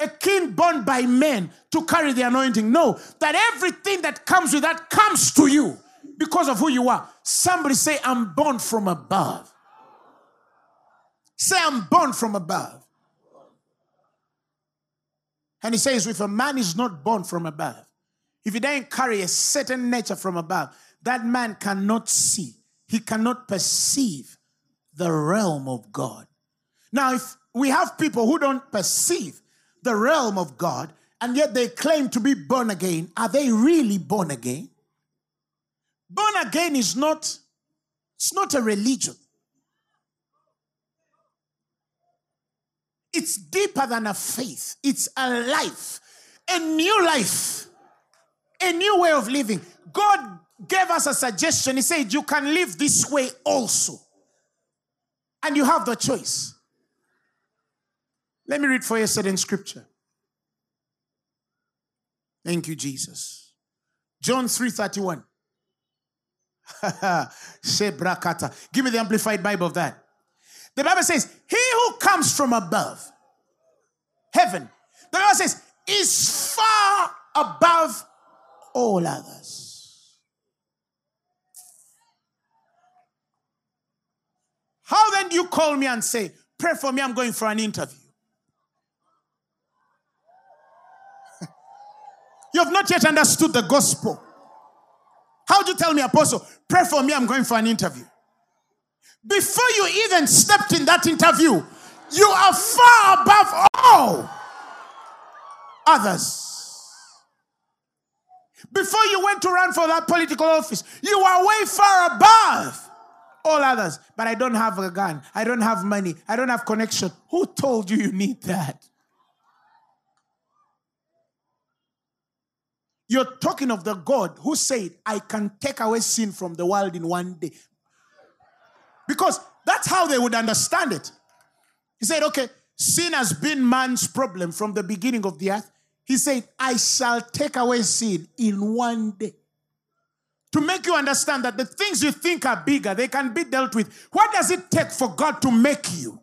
a, a king born by men to carry the anointing. No, that everything that comes with that comes to you because of who you are. Somebody say, I'm born from above. Say, I'm born from above. And he says, if a man is not born from above, if he doesn't carry a certain nature from above, that man cannot see. He cannot perceive the realm of God. Now, if we have people who don't perceive the realm of God, and yet they claim to be born again, are they really born again? Born again is not, it's not a religion. It's deeper than a faith. It's a life, a new life, a new way of living. God gave us a suggestion. He said, you can live this way also. And you have the choice. Let me read for you a certain scripture. Thank you, Jesus. John three thirty-one. Give me the amplified Bible of that. The Bible says, he who comes from above, heaven, the Bible says, is far above all others. How then do you call me and say, pray for me, I'm going for an interview? You have not yet understood the gospel. How do you tell me, apostle, pray for me, I'm going for an interview? Before you even stepped in that interview, you are far above all others. Before you went to run for that political office, you are way far above all others. But I don't have a gun. I don't have money. I don't have connection. Who told you you need that? You're talking of the God who said, I can take away sin from the world in one day. Because that's how they would understand it. He said, okay, sin has been man's problem from the beginning of the earth. He said, I shall take away sin in one day. To make you understand that the things you think are bigger, they can be dealt with. What does it take for God to make you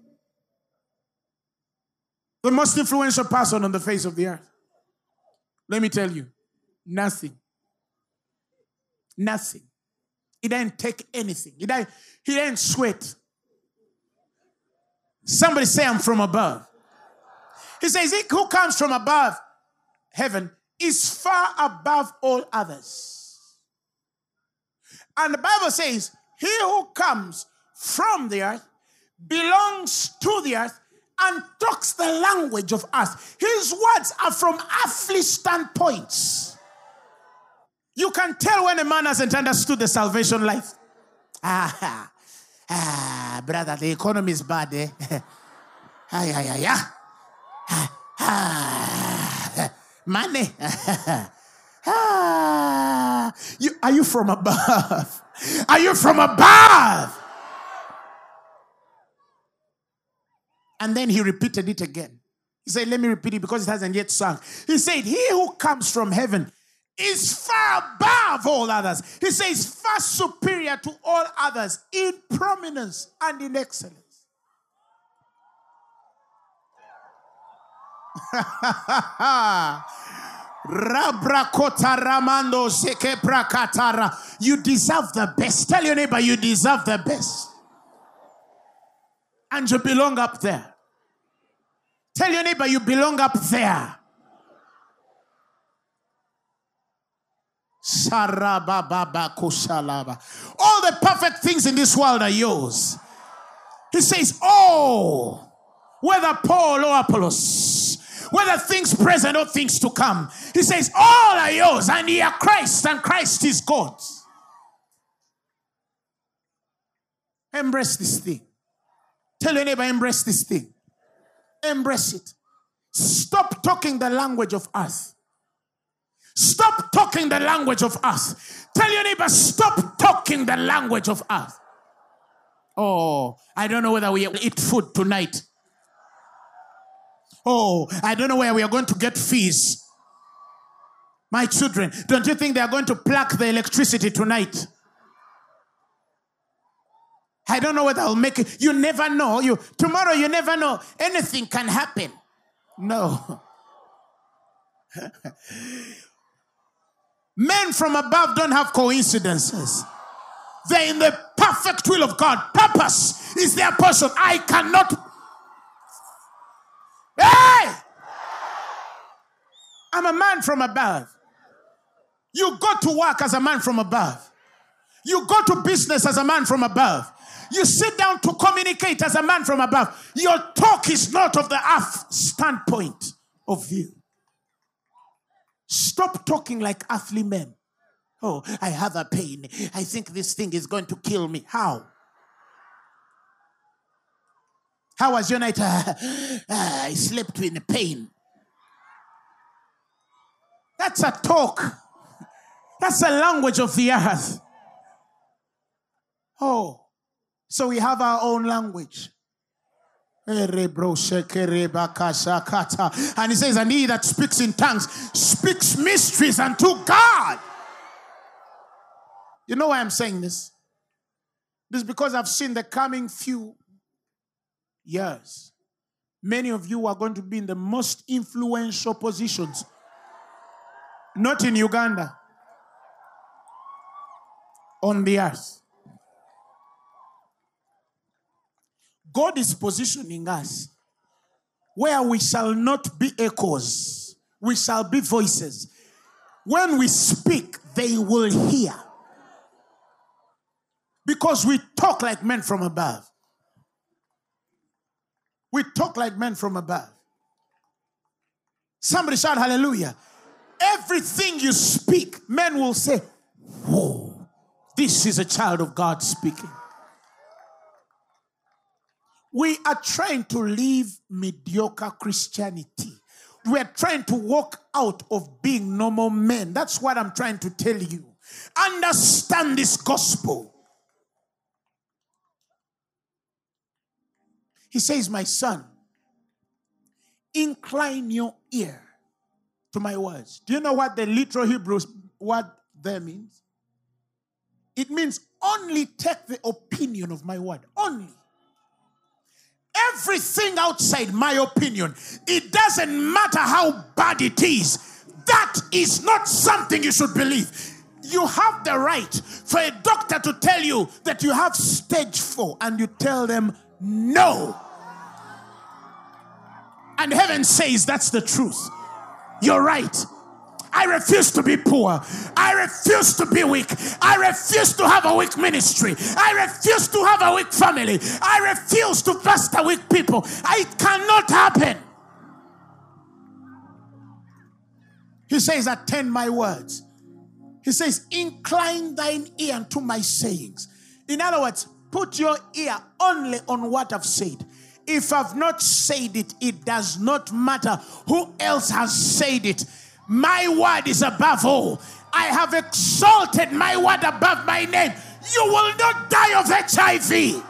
the most influential person on the face of the earth? Let me tell you, nothing. Nothing. It didn't take anything. He didn't, he didn't sweat. Somebody say, I'm from above. He says, he who comes from above, heaven, is far above all others. And the Bible says, he who comes from the earth belongs to the earth and talks the language of earth. His words are from earthly standpoints. You can tell when a man hasn't understood the salvation life. Ah, ah brother, the economy is bad, eh? ah, yeah, yeah, yeah. Ah, ah, money. ah, you, are you from above? Are you from above? And then he repeated it again. He said, let me repeat it because it hasn't yet sunk. He said, he who comes from heaven is far above all others. He says far superior to all others in prominence and in excellence. You deserve the best. Tell your neighbor, you deserve the best. And you belong up there. Tell your neighbor, you belong up there. All the perfect things in this world are yours. He says, oh, whether Paul or Apollos, whether things present or things to come, he says, all are yours, and ye are Christ, and Christ is God. Embrace this thing. Tell your neighbor, embrace this thing. Embrace it. Stop talking the language of earth. Stop talking the language of earth. Tell your neighbor, stop talking the language of earth. Oh, I don't know whether we will eat food tonight. Oh, I don't know where we are going to get fees. My children, don't you think they are going to pluck the electricity tonight? I don't know whether I'll make it. You never know. You tomorrow, you never know. Anything can happen. No. Men from above don't have coincidences. They're in the perfect will of God. Purpose is their portion. I cannot. Hey! I'm a man from above. You go to work as a man from above. You go to business as a man from above. You sit down to communicate as a man from above. Your talk is not of the earth standpoint of view. Stop talking like earthly men. Oh, I have a pain. I think this thing is going to kill me. How? How was your night? Uh, uh, I slept in pain. That's a talk. That's a language of the earth. Oh, so we have our own language. And he says, and he that speaks in tongues speaks mysteries unto God. You know why I'm saying this? This is because I've seen the coming few years. Many of you are going to be in the most influential positions. Not in Uganda. On the earth. God is positioning us where we shall not be echoes. We shall be voices. When we speak, they will hear. Because we talk like men from above. We talk like men from above. Somebody shout hallelujah. Everything you speak, men will say, whoa, this is a child of God speaking. We are trying to live mediocre Christianity. We are trying to walk out of being normal men. That's what I'm trying to tell you. Understand this gospel. He says, my son, incline your ear to my words. Do you know what the literal Hebrew word there means? It means only take the opinion of my word. Only. Everything outside my opinion, it doesn't matter how bad it is. That is not something you should believe. You have the right for a doctor to tell you that you have stage four and you tell them no. And heaven says that's the truth. You're right. I refuse to be poor. I refuse to be weak. I refuse to have a weak ministry. I refuse to have a weak family. I refuse to pastor weak people. It cannot happen. He says, attend my words. He says, incline thine ear unto my sayings. In other words, put your ear only on what I've said. If I've not said it, it does not matter who else has said it. My word is above all. I have exalted my word above my name. You will not die of H I V.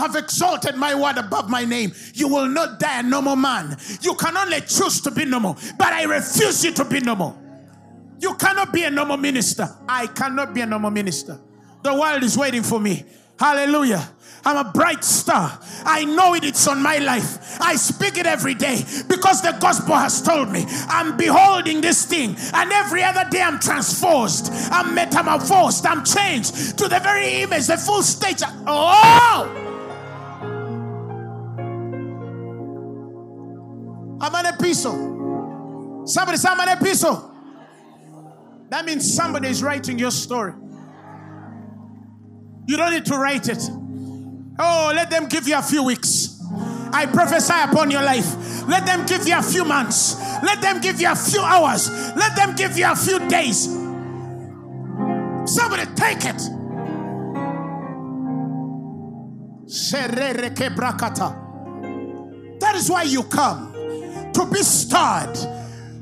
Have exalted my word above my name. You will not die a normal man. You can only choose to be normal, but I refuse you to be normal. You cannot be a normal minister. I cannot be a normal minister. The world is waiting for me. Hallelujah. I'm a bright star. I know it, it's on my life. I speak it every day because the gospel has told me. I'm beholding this thing, and every other day I'm transformed. I'm metamorphosed. I'm changed to the very image, the full stature. Oh! I'm an epistle. Somebody say I'm an epistle. That means somebody is writing your story. You don't need to write it. Oh, let them give you a few weeks. I prophesy upon your life. Let them give you a few months. Let them give you a few hours. Let them give you a few days. Somebody take it. That is why you come. To be stirred.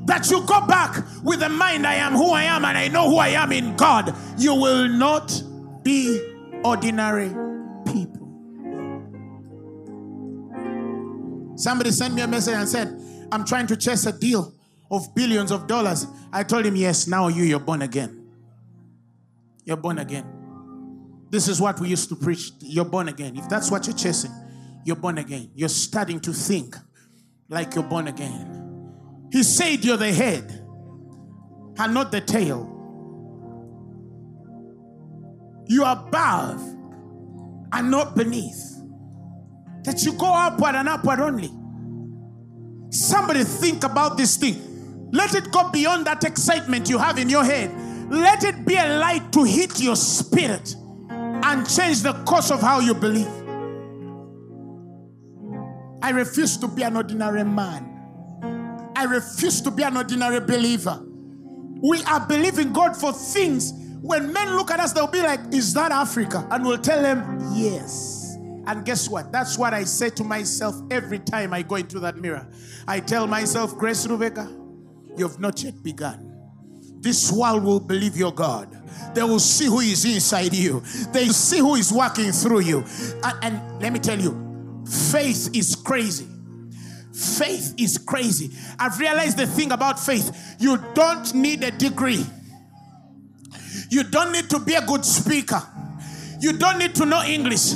That you go back with the mind, I am who I am and I know who I am in God. You will not be ordinary people. Somebody sent me a message and said, I'm trying to chase a deal of billions of dollars. I told him, yes, now you, you're born again. You're born again. This is what we used to preach. You're born again. If that's what you're chasing, you're born again. You're starting to think like you're born again. He said you're the head and not the tail. You are above and not beneath. That you go upward and upward only. Somebody think about this thing. Let it go beyond that excitement you have in your head. Let it be a light to hit your spirit and change the course of how you believe. I refuse to be an ordinary man. I refuse to be an ordinary believer. We are believing God for things. When men look at us, they'll be like, is that Africa? And we'll tell them, yes. And guess what? That's what I say to myself every time I go into that mirror. I tell myself, Grace Rubeka, you've not yet begun. This world will believe your God. They will see who is inside you. They will see who is working through you. And, and let me tell you, faith is crazy. Faith is crazy. I've realized the thing about faith. You don't need a degree. You don't need to be a good speaker. You don't need to know English.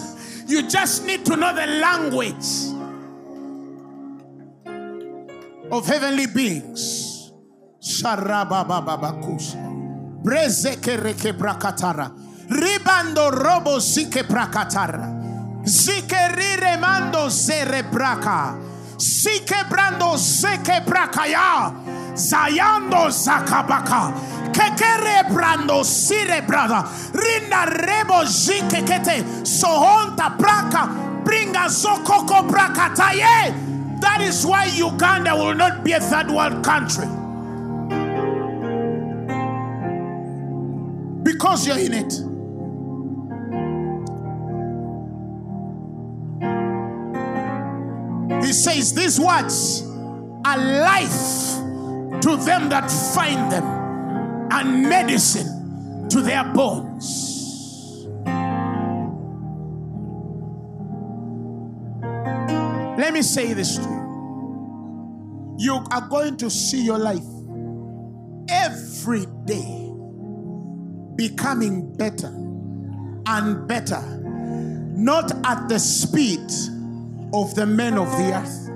You just need to know the language of heavenly beings. Sharababababakusha. Brezeke brakatara. Ribando robo sike brakatara. Zikerire mando zerebraka. Sikebrando sekebrakaya. Zayando zakabaka. Kekerebrando sirebrada. Rinda rebo zikekete. Sohonta braka. Bringa zokoko brakataye. That is why Uganda will not be a third world country. Because you're in it. He says these words are life to them that find them and medicine to their bones. Let me say this to you. You are going to see your life every day becoming better and better, not at the speed of the men of the earth.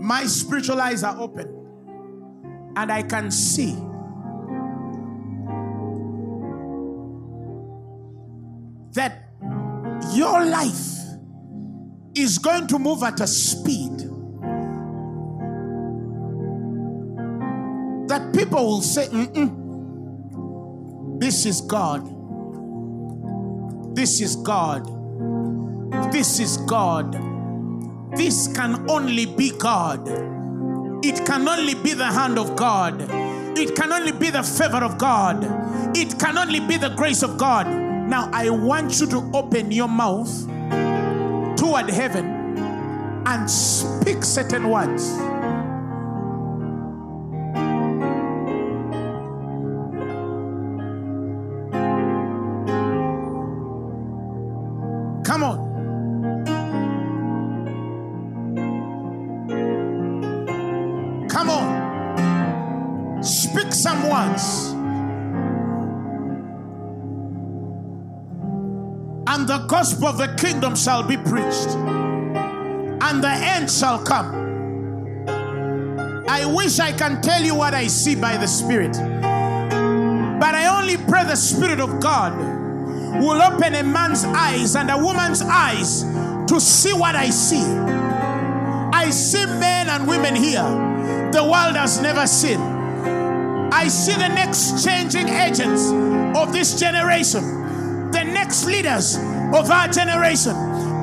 My spiritual eyes are open and I can see. That your life is going to move at a speed that people will say, mm-mm, this is God. This is God. This is God. This can only be God. It can only be the hand of God. It can only be the favor of God. It can only be the grace of God. Now I want you to open your mouth toward heaven and speak certain words. Come on, speak some words. and the gospel of the kingdom shall be preached, and the end shall come. I wish I can tell you what I see by the Spirit, but I only pray the Spirit of God will open a man's eyes and a woman's eyes to see what I see. I see men and women here the world has never seen. I see the next changing agents of this generation, the next leaders of our generation,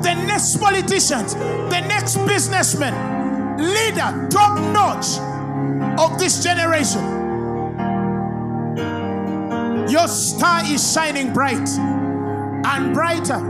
the next politicians, the next businessmen, leader, top notch of this generation. Your star is shining bright and brighter.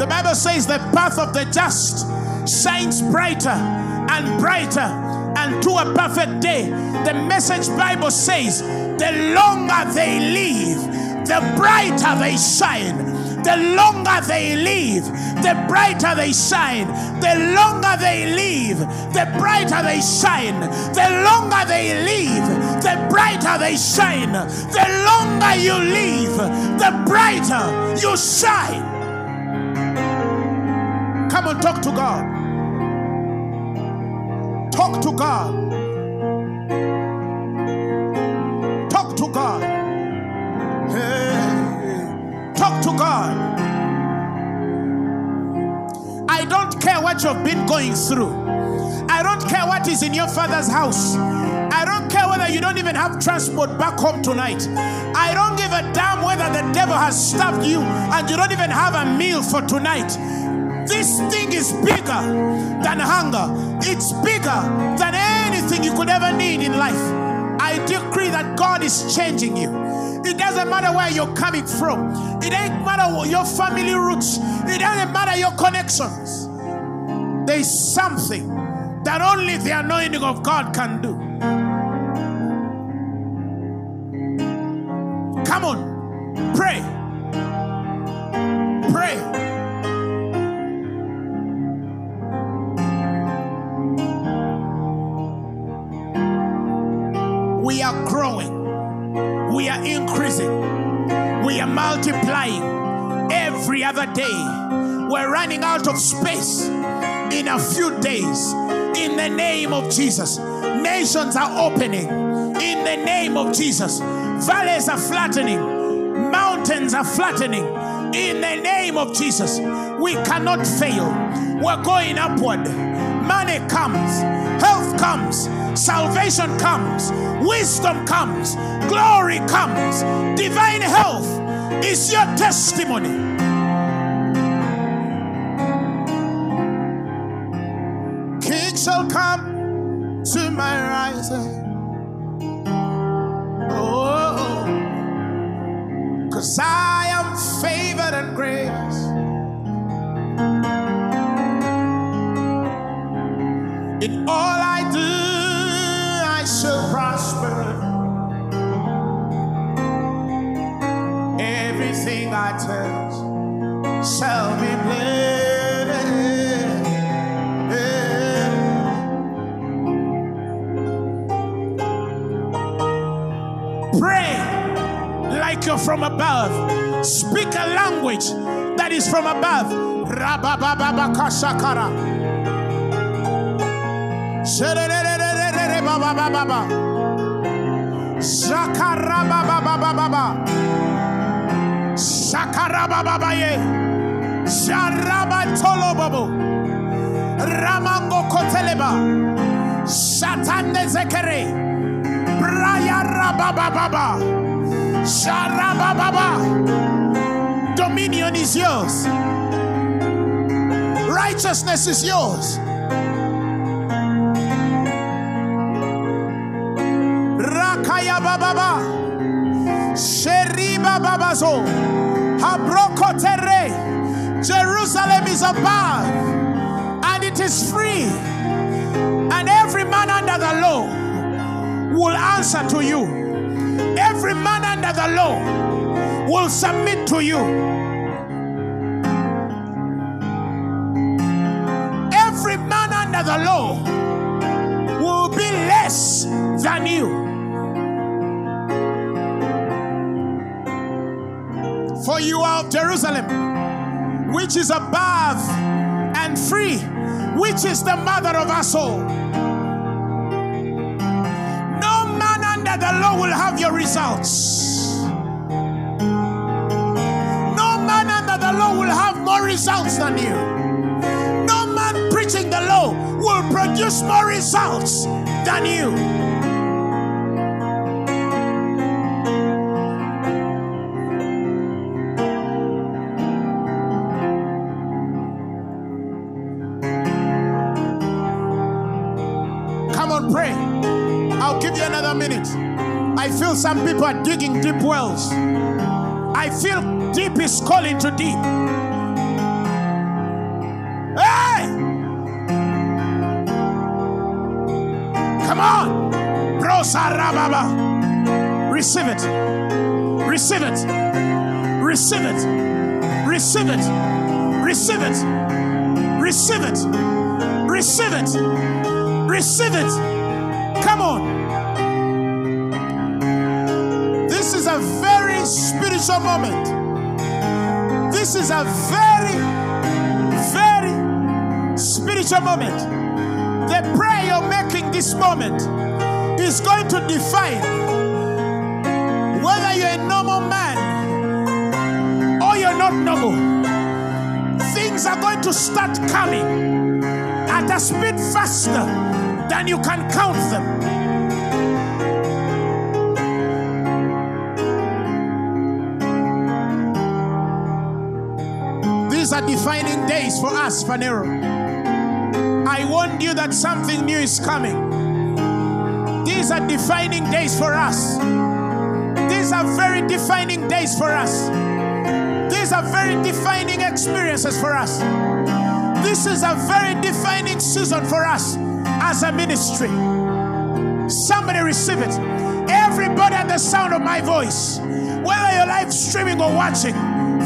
The Bible says the path of the just shines brighter and brighter unto a perfect day. The Message Bible says the longer they live, the brighter they shine. The longer they live, the brighter they shine. The longer they live, the brighter they shine. The longer they live, the brighter they shine. The longer you live, the brighter you shine. Come and talk to God. Talk to God. Talk to God. Hey. Talk to God. I don't care what you've been going through. I don't care what is in your father's house. I don't care whether you don't even have transport back home tonight. I don't give a damn whether the devil has stabbed you and you don't even have a meal for tonight. This thing is bigger than hunger. It's bigger than anything you could ever need in life. I decree that God is changing you. It doesn't matter where you're coming from. It ain't matter your family roots. It doesn't matter your connections. There's something that only the anointing of God can do. Come on, pray. Pray. We are growing, we are increasing, we are multiplying every other day. We're running out of space in a few days. In the name of Jesus, nations are opening. In the name of Jesus, valleys are flattening, mountains are flattening. In the name of Jesus, we cannot fail. We're going upward. Money comes, health comes, salvation comes, wisdom comes, glory comes, divine health is your testimony. King shall come to my rising. Oh, cause I am favored and grace. In all I do, shall prosper. Everything I touch shall be blessed. Pray like you're from above. Speak a language that is from above. Rababababakashakara. Baba baba Shakara baba baba baba Shakara baba baye Sharaba tolo babo Ramango koteleba Shatande zekere Braya rababa baba Sharaba baba. Dominion is yours. Righteousness is yours. Baba, Sheriba Babazo, Habroko Terre. Jerusalem is above, and it is free, and every man under the law will answer to you. Every man under the law will submit to you. Every man under the law will be less than you. For you are of Jerusalem, which is above and free, which is the mother of us all. No man under the law will have your results. No man under the law will have more results than you. No man preaching the law will produce more results than you. I feel some people are digging deep wells. I feel deep is calling to deep. Hey! Come on! Receive it. Receive it. Receive it. Receive it. Receive it. Receive it. Receive it. Receive it. Come on. This is a very spiritual moment. This is a very, very spiritual moment. The prayer you're making this moment is going to define whether you're a normal man or you're not normal. Things are going to start coming at a speed faster than you can count them. Are defining days for us, Fanero. I warned you that something new is coming. These are defining days for us. These are very defining days for us. These are very defining experiences for us. This is a very defining season for us as a ministry. Somebody receive it. Everybody at the sound of my voice, whether you're live streaming or watching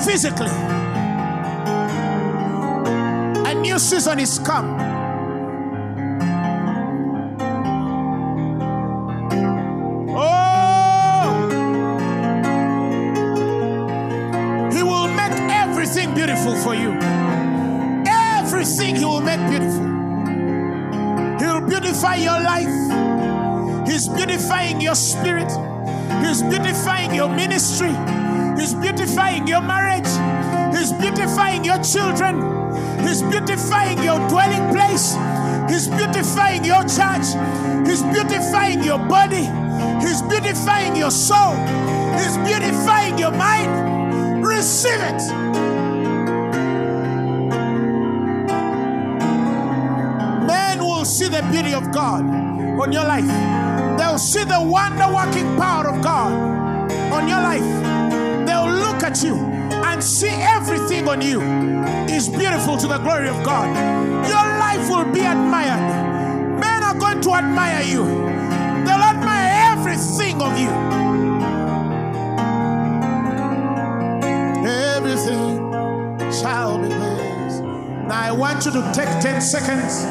physically, new season is come. Oh! He will make everything beautiful for you. Everything he will make beautiful. He will beautify your life. He's beautifying your spirit. He's beautifying your ministry. He's beautifying your marriage. He's beautifying your children. He's beautifying your dwelling place. He's beautifying your church. He's beautifying your body. He's beautifying your soul. He's beautifying your mind. Receive it. Men will see the beauty of God on your life. They'll see the wonder-working power of God on your life. They'll look at you and see everything on you is beautiful to the glory of God. Your life will be admired. Men are going to admire you. They'll admire everything of you. Everything shall be blessed. Now I want you to take ten seconds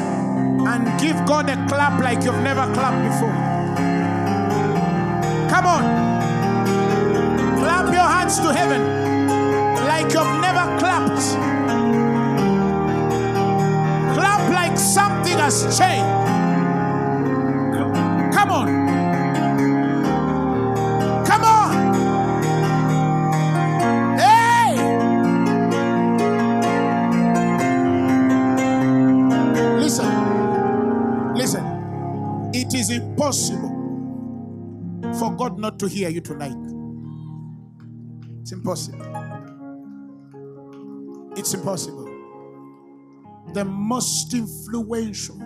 and give God a clap like you've never clapped before. Come on. Clap your hands to heaven like you've never clapped. Clap like something has changed. Come on. Come on. Hey! Listen. Listen. It is impossible for God not to hear you tonight. It's impossible. It's impossible. The most influential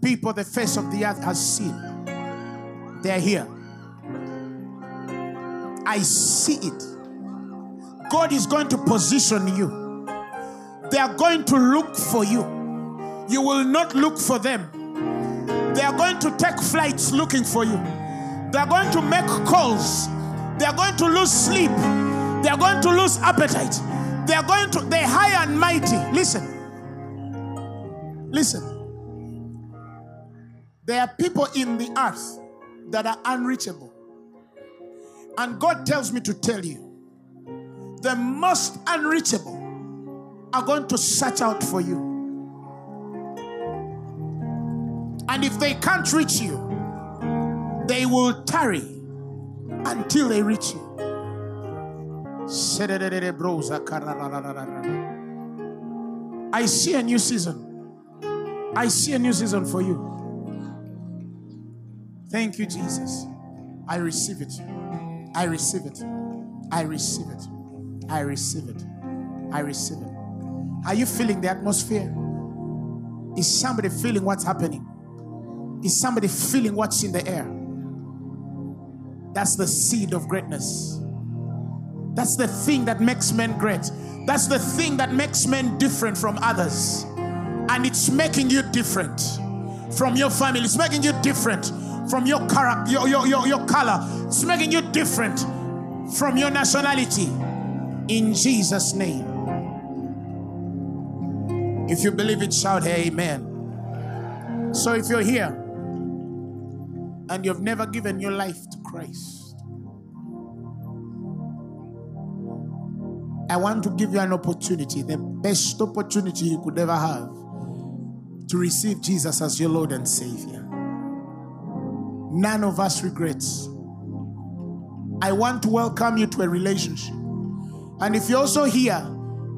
people the face of the earth has seen, they are here. I see it. God is going to position you. They are going to look for you. You will not look for them. They are going to take flights looking for you. They are going to make calls. They are going to lose sleep. They are going to lose appetite. They are going to, they're high and mighty. Listen. Listen. There are people in the earth that are unreachable. And God tells me to tell you, the most unreachable are going to search out for you. And if they can't reach you, they will tarry until they reach you. I see a new season. I see a new season for you. Thank you, Jesus. I receive it. I receive it. I receive it. I receive it. I receive it. Are you feeling the atmosphere? Is somebody feeling what's happening? Is somebody feeling what's in the air? That's the seed of greatness. That's the thing that makes men great. That's the thing that makes men different from others. And it's making you different from your family. It's making you different from your character, your, your, your, your color. It's making you different from your nationality. In Jesus' name. If you believe it, shout amen. So if you're here and you've never given your life to Christ, I want to give you an opportunity, the best opportunity you could ever have, to receive Jesus as your Lord and Savior. None of us regrets. I want to welcome you to a relationship. And if you're also here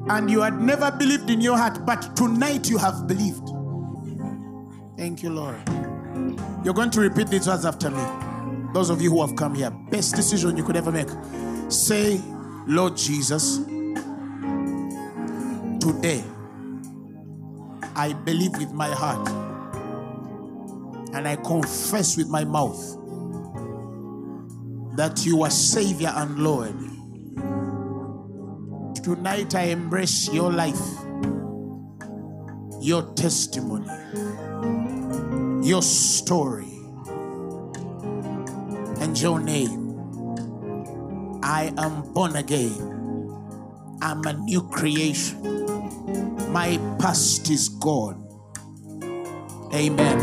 and you had never believed in your heart, but tonight you have believed. Thank you, Lord. You're going to repeat these words after me. Those of you who have come here, best decision you could ever make. Say, Lord Jesus, today I believe with my heart and I confess with my mouth that you are Savior and Lord. Tonight I embrace your life, your testimony, your story, and your name. I am born again. I'm a new creation. My past is gone. Amen.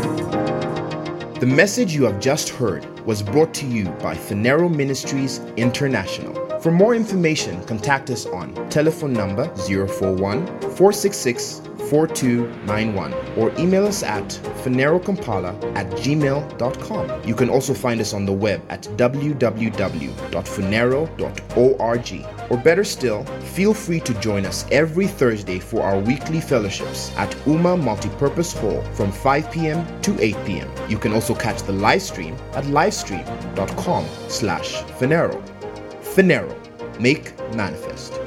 The message you have just heard was brought to you by Phaneroo Ministries International. For more information, contact us on telephone number zero four one, four six six, four two nine one or email us at phanerocompala at gmail dot com. You can also find us on the web at w w w dot phanero dot org, or better still, feel free to join us every Thursday for our weekly fellowships at Uma Multipurpose Hall from five p.m. to eight p.m. You can also catch the live stream at livestream dot com slash phanero. Phanero, make manifest.